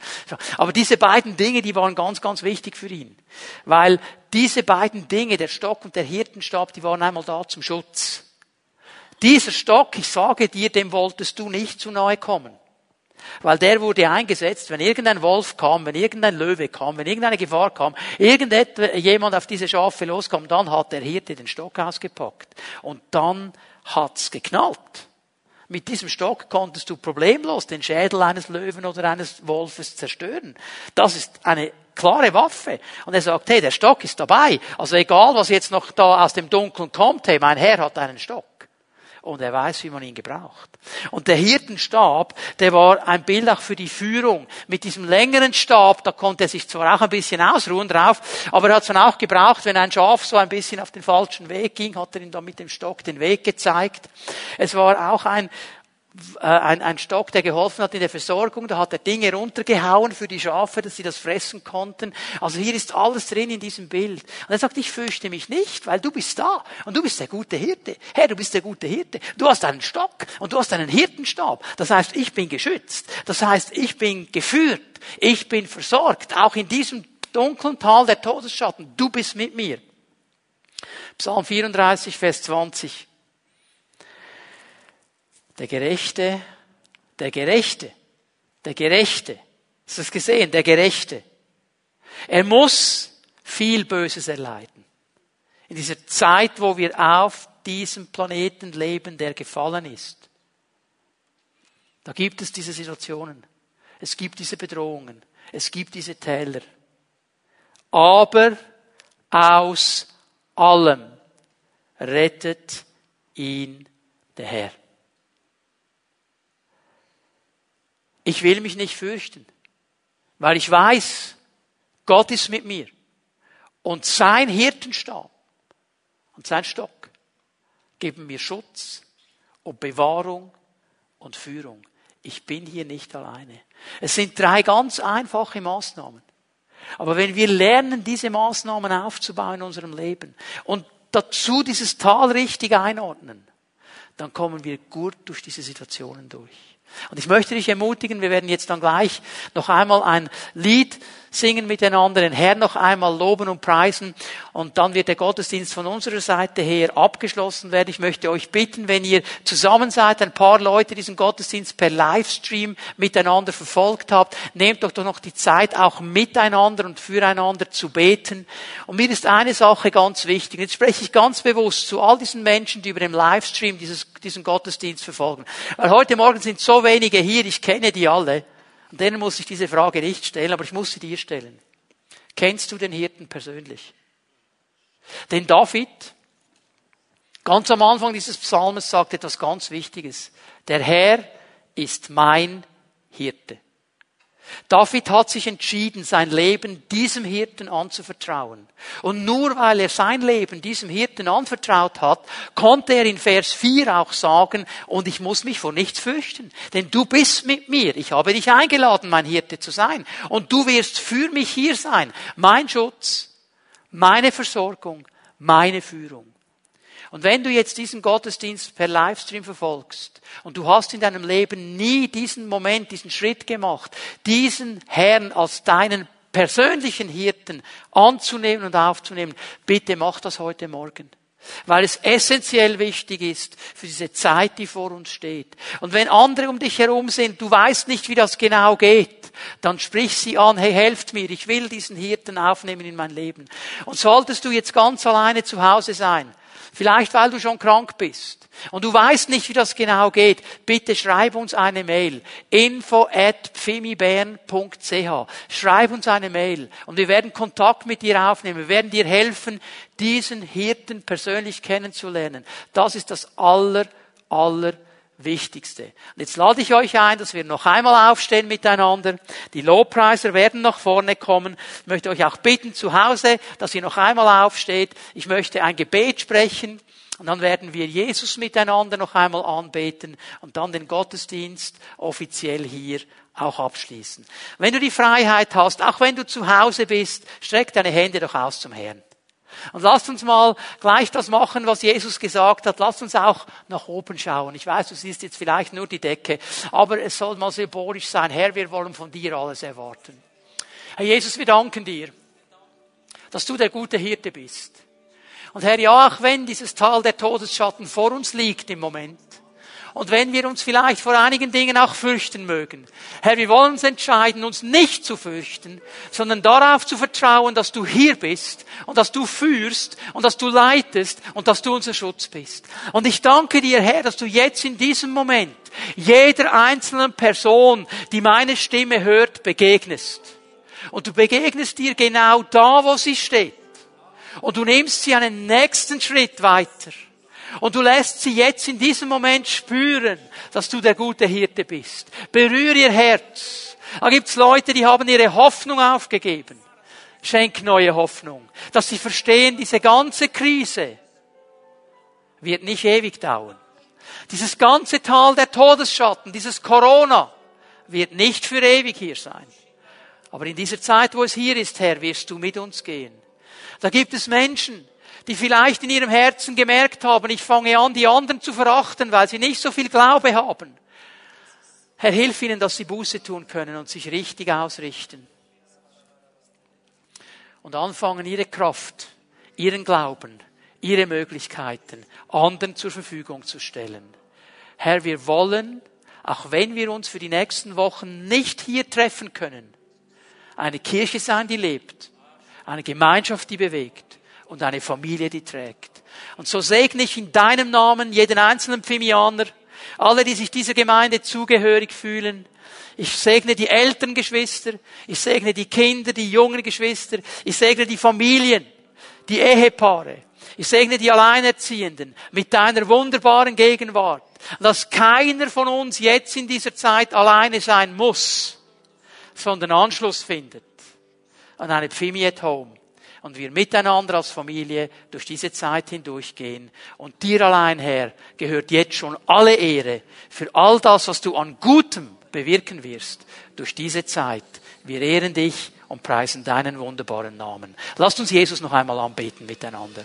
Aber diese beiden Dinge, die waren ganz, ganz wichtig für ihn. Weil diese beiden Dinge, der Stock und der Hirtenstab, die waren einmal da zum Schutz. Dieser Stock, ich sage dir, dem wolltest du nicht zu nahe kommen. Weil der wurde eingesetzt, wenn irgendein Wolf kam, wenn irgendein Löwe kam, wenn irgendeine Gefahr kam, irgendjemand auf diese Schafe loskam, dann hat der Hirte den Stock ausgepackt. Und dann hat's geknallt. Mit diesem Stock konntest du problemlos den Schädel eines Löwen oder eines Wolfes zerstören. Das ist eine klare Waffe. Und er sagt, hey, der Stock ist dabei. Also egal, was jetzt noch da aus dem Dunkeln kommt, hey, mein Herr hat einen Stock. Und er weiß, wie man ihn gebraucht. Und der Hirtenstab, der war ein Bild auch für die Führung. Mit diesem längeren Stab, da konnte er sich zwar auch ein bisschen ausruhen drauf, aber er hat es dann auch gebraucht, wenn ein Schaf so ein bisschen auf den falschen Weg ging, hat er ihm dann mit dem Stock den Weg gezeigt. Es war auch ein Stock, der geholfen hat in der Versorgung, da hat er Dinge runtergehauen für die Schafe, dass sie das fressen konnten. Also hier ist alles drin in diesem Bild. Und er sagt, ich fürchte mich nicht, weil du bist da und du bist der gute Hirte. Herr, du bist der gute Hirte. Du hast einen Stock und du hast einen Hirtenstab. Das heißt, ich bin geschützt. Das heißt, ich bin geführt. Ich bin versorgt. Auch in diesem dunklen Tal der Todesschatten. Du bist mit mir. Psalm 34, Vers 20. Der Gerechte. Hast du das gesehen? Der Gerechte. Er muss viel Böses erleiden. In dieser Zeit, wo wir auf diesem Planeten leben, der gefallen ist. Da gibt es diese Situationen. Es gibt diese Bedrohungen. Es gibt diese Täler. Aber aus allem rettet ihn der Herr. Ich will mich nicht fürchten, weil ich weiß, Gott ist mit mir. Und sein Hirtenstab und sein Stock geben mir Schutz und Bewahrung und Führung. Ich bin hier nicht alleine. Es sind 3 ganz einfache Maßnahmen. Aber wenn wir lernen, diese Maßnahmen aufzubauen in unserem Leben und dazu dieses Tal richtig einordnen, dann kommen wir gut durch diese Situationen durch. Und ich möchte dich ermutigen, wir werden jetzt dann gleich noch einmal ein Lied singen miteinander, den Herrn noch einmal loben und preisen und dann wird der Gottesdienst von unserer Seite her abgeschlossen werden. Ich möchte euch bitten, wenn ihr zusammen seid, ein paar Leute diesen Gottesdienst per Livestream miteinander verfolgt habt, nehmt doch noch die Zeit, auch miteinander und füreinander zu beten. Und mir ist eine Sache ganz wichtig, jetzt spreche ich ganz bewusst zu all diesen Menschen, die über den Livestream diesen Gottesdienst verfolgen. Weil heute Morgen sind so wenige hier, ich kenne die alle. Und denen muss ich diese Frage nicht stellen, aber ich muss sie dir stellen. Kennst du den Hirten persönlich? Denn David, ganz am Anfang dieses Psalms, sagt etwas ganz Wichtiges. Der Herr ist mein Hirte. David hat sich entschieden, sein Leben diesem Hirten anzuvertrauen. Und nur weil er sein Leben diesem Hirten anvertraut hat, konnte er in Vers 4 auch sagen, und ich muss mich vor nichts fürchten, denn du bist mit mir. Ich habe dich eingeladen, mein Hirte zu sein. Und du wirst für mich hier sein. Mein Schutz, meine Versorgung, meine Führung. Und wenn du jetzt diesen Gottesdienst per Livestream verfolgst und du hast in deinem Leben nie diesen Moment, diesen Schritt gemacht, diesen Herrn als deinen persönlichen Hirten anzunehmen und aufzunehmen, bitte mach das heute Morgen. Weil es essentiell wichtig ist für diese Zeit, die vor uns steht. Und wenn andere um dich herum sind, du weißt nicht, wie das genau geht, dann sprich sie an, hey, helft mir, ich will diesen Hirten aufnehmen in mein Leben. Und solltest du jetzt ganz alleine zu Hause sein, Vielleicht, weil du schon krank bist und du weißt nicht, wie das genau geht. Bitte schreib uns eine Mail. info@pfimibern.ch. Schreib uns eine Mail und wir werden Kontakt mit dir aufnehmen. Wir werden dir helfen, diesen Hirten persönlich kennenzulernen. Das ist das Allerwichtigste. Und jetzt lade ich euch ein, dass wir noch einmal aufstehen miteinander. Die Lobpreiser werden nach vorne kommen. Ich möchte euch auch bitten zu Hause, dass ihr noch einmal aufsteht. Ich möchte ein Gebet sprechen und dann werden wir Jesus miteinander noch einmal anbeten und dann den Gottesdienst offiziell hier auch abschließen. Wenn du die Freiheit hast, auch wenn du zu Hause bist, streck deine Hände doch aus zum Herrn. Und lasst uns mal gleich das machen, was Jesus gesagt hat. Lasst uns auch nach oben schauen. Ich weiß, du siehst jetzt vielleicht nur die Decke, aber es soll mal symbolisch sein. Herr, wir wollen von dir alles erwarten. Herr Jesus, wir danken dir, dass du der gute Hirte bist. Und Herr, ja, auch wenn dieses Tal der Todesschatten vor uns liegt im Moment, und wenn wir uns vielleicht vor einigen Dingen auch fürchten mögen. Herr, wir wollen uns entscheiden, uns nicht zu fürchten, sondern darauf zu vertrauen, dass du hier bist und dass du führst und dass du leitest und dass du unser Schutz bist. Und ich danke dir, Herr, dass du jetzt in diesem Moment jeder einzelnen Person, die meine Stimme hört, begegnest. Und du begegnest ihr genau da, wo sie steht. Und du nimmst sie einen nächsten Schritt weiter. Und du lässt sie jetzt in diesem Moment spüren, dass du der gute Hirte bist. Berühre ihr Herz. Da gibt's Leute, die haben ihre Hoffnung aufgegeben. Schenk neue Hoffnung. Dass sie verstehen, diese ganze Krise wird nicht ewig dauern. Dieses ganze Tal der Todesschatten, dieses Corona, wird nicht für ewig hier sein. Aber in dieser Zeit, wo es hier ist, Herr, wirst du mit uns gehen. Da gibt es Menschen, die vielleicht in ihrem Herzen gemerkt haben, ich fange an, die anderen zu verachten, weil sie nicht so viel Glaube haben. Herr, hilf ihnen, dass sie Buße tun können und sich richtig ausrichten. Und anfangen, ihre Kraft, ihren Glauben, ihre Möglichkeiten anderen zur Verfügung zu stellen. Herr, wir wollen, auch wenn wir uns für die nächsten Wochen nicht hier treffen können, eine Kirche sein, die lebt, eine Gemeinschaft, die bewegt, und eine Familie, die trägt. Und so segne ich in deinem Namen jeden einzelnen Pfimmianer, alle, die sich dieser Gemeinde zugehörig fühlen. Ich segne die älteren Geschwister, ich segne die Kinder, die jungen Geschwister, ich segne die Familien, die Ehepaare, ich segne die Alleinerziehenden mit deiner wunderbaren Gegenwart, dass keiner von uns jetzt in dieser Zeit alleine sein muss, sondern Anschluss findet an eine Pfimi at Home. Und wir miteinander als Familie durch diese Zeit hindurchgehen. Und dir allein, Herr, gehört jetzt schon alle Ehre für all das, was du an Gutem bewirken wirst durch diese Zeit. Wir ehren dich und preisen deinen wunderbaren Namen. Lasst uns Jesus noch einmal anbeten miteinander.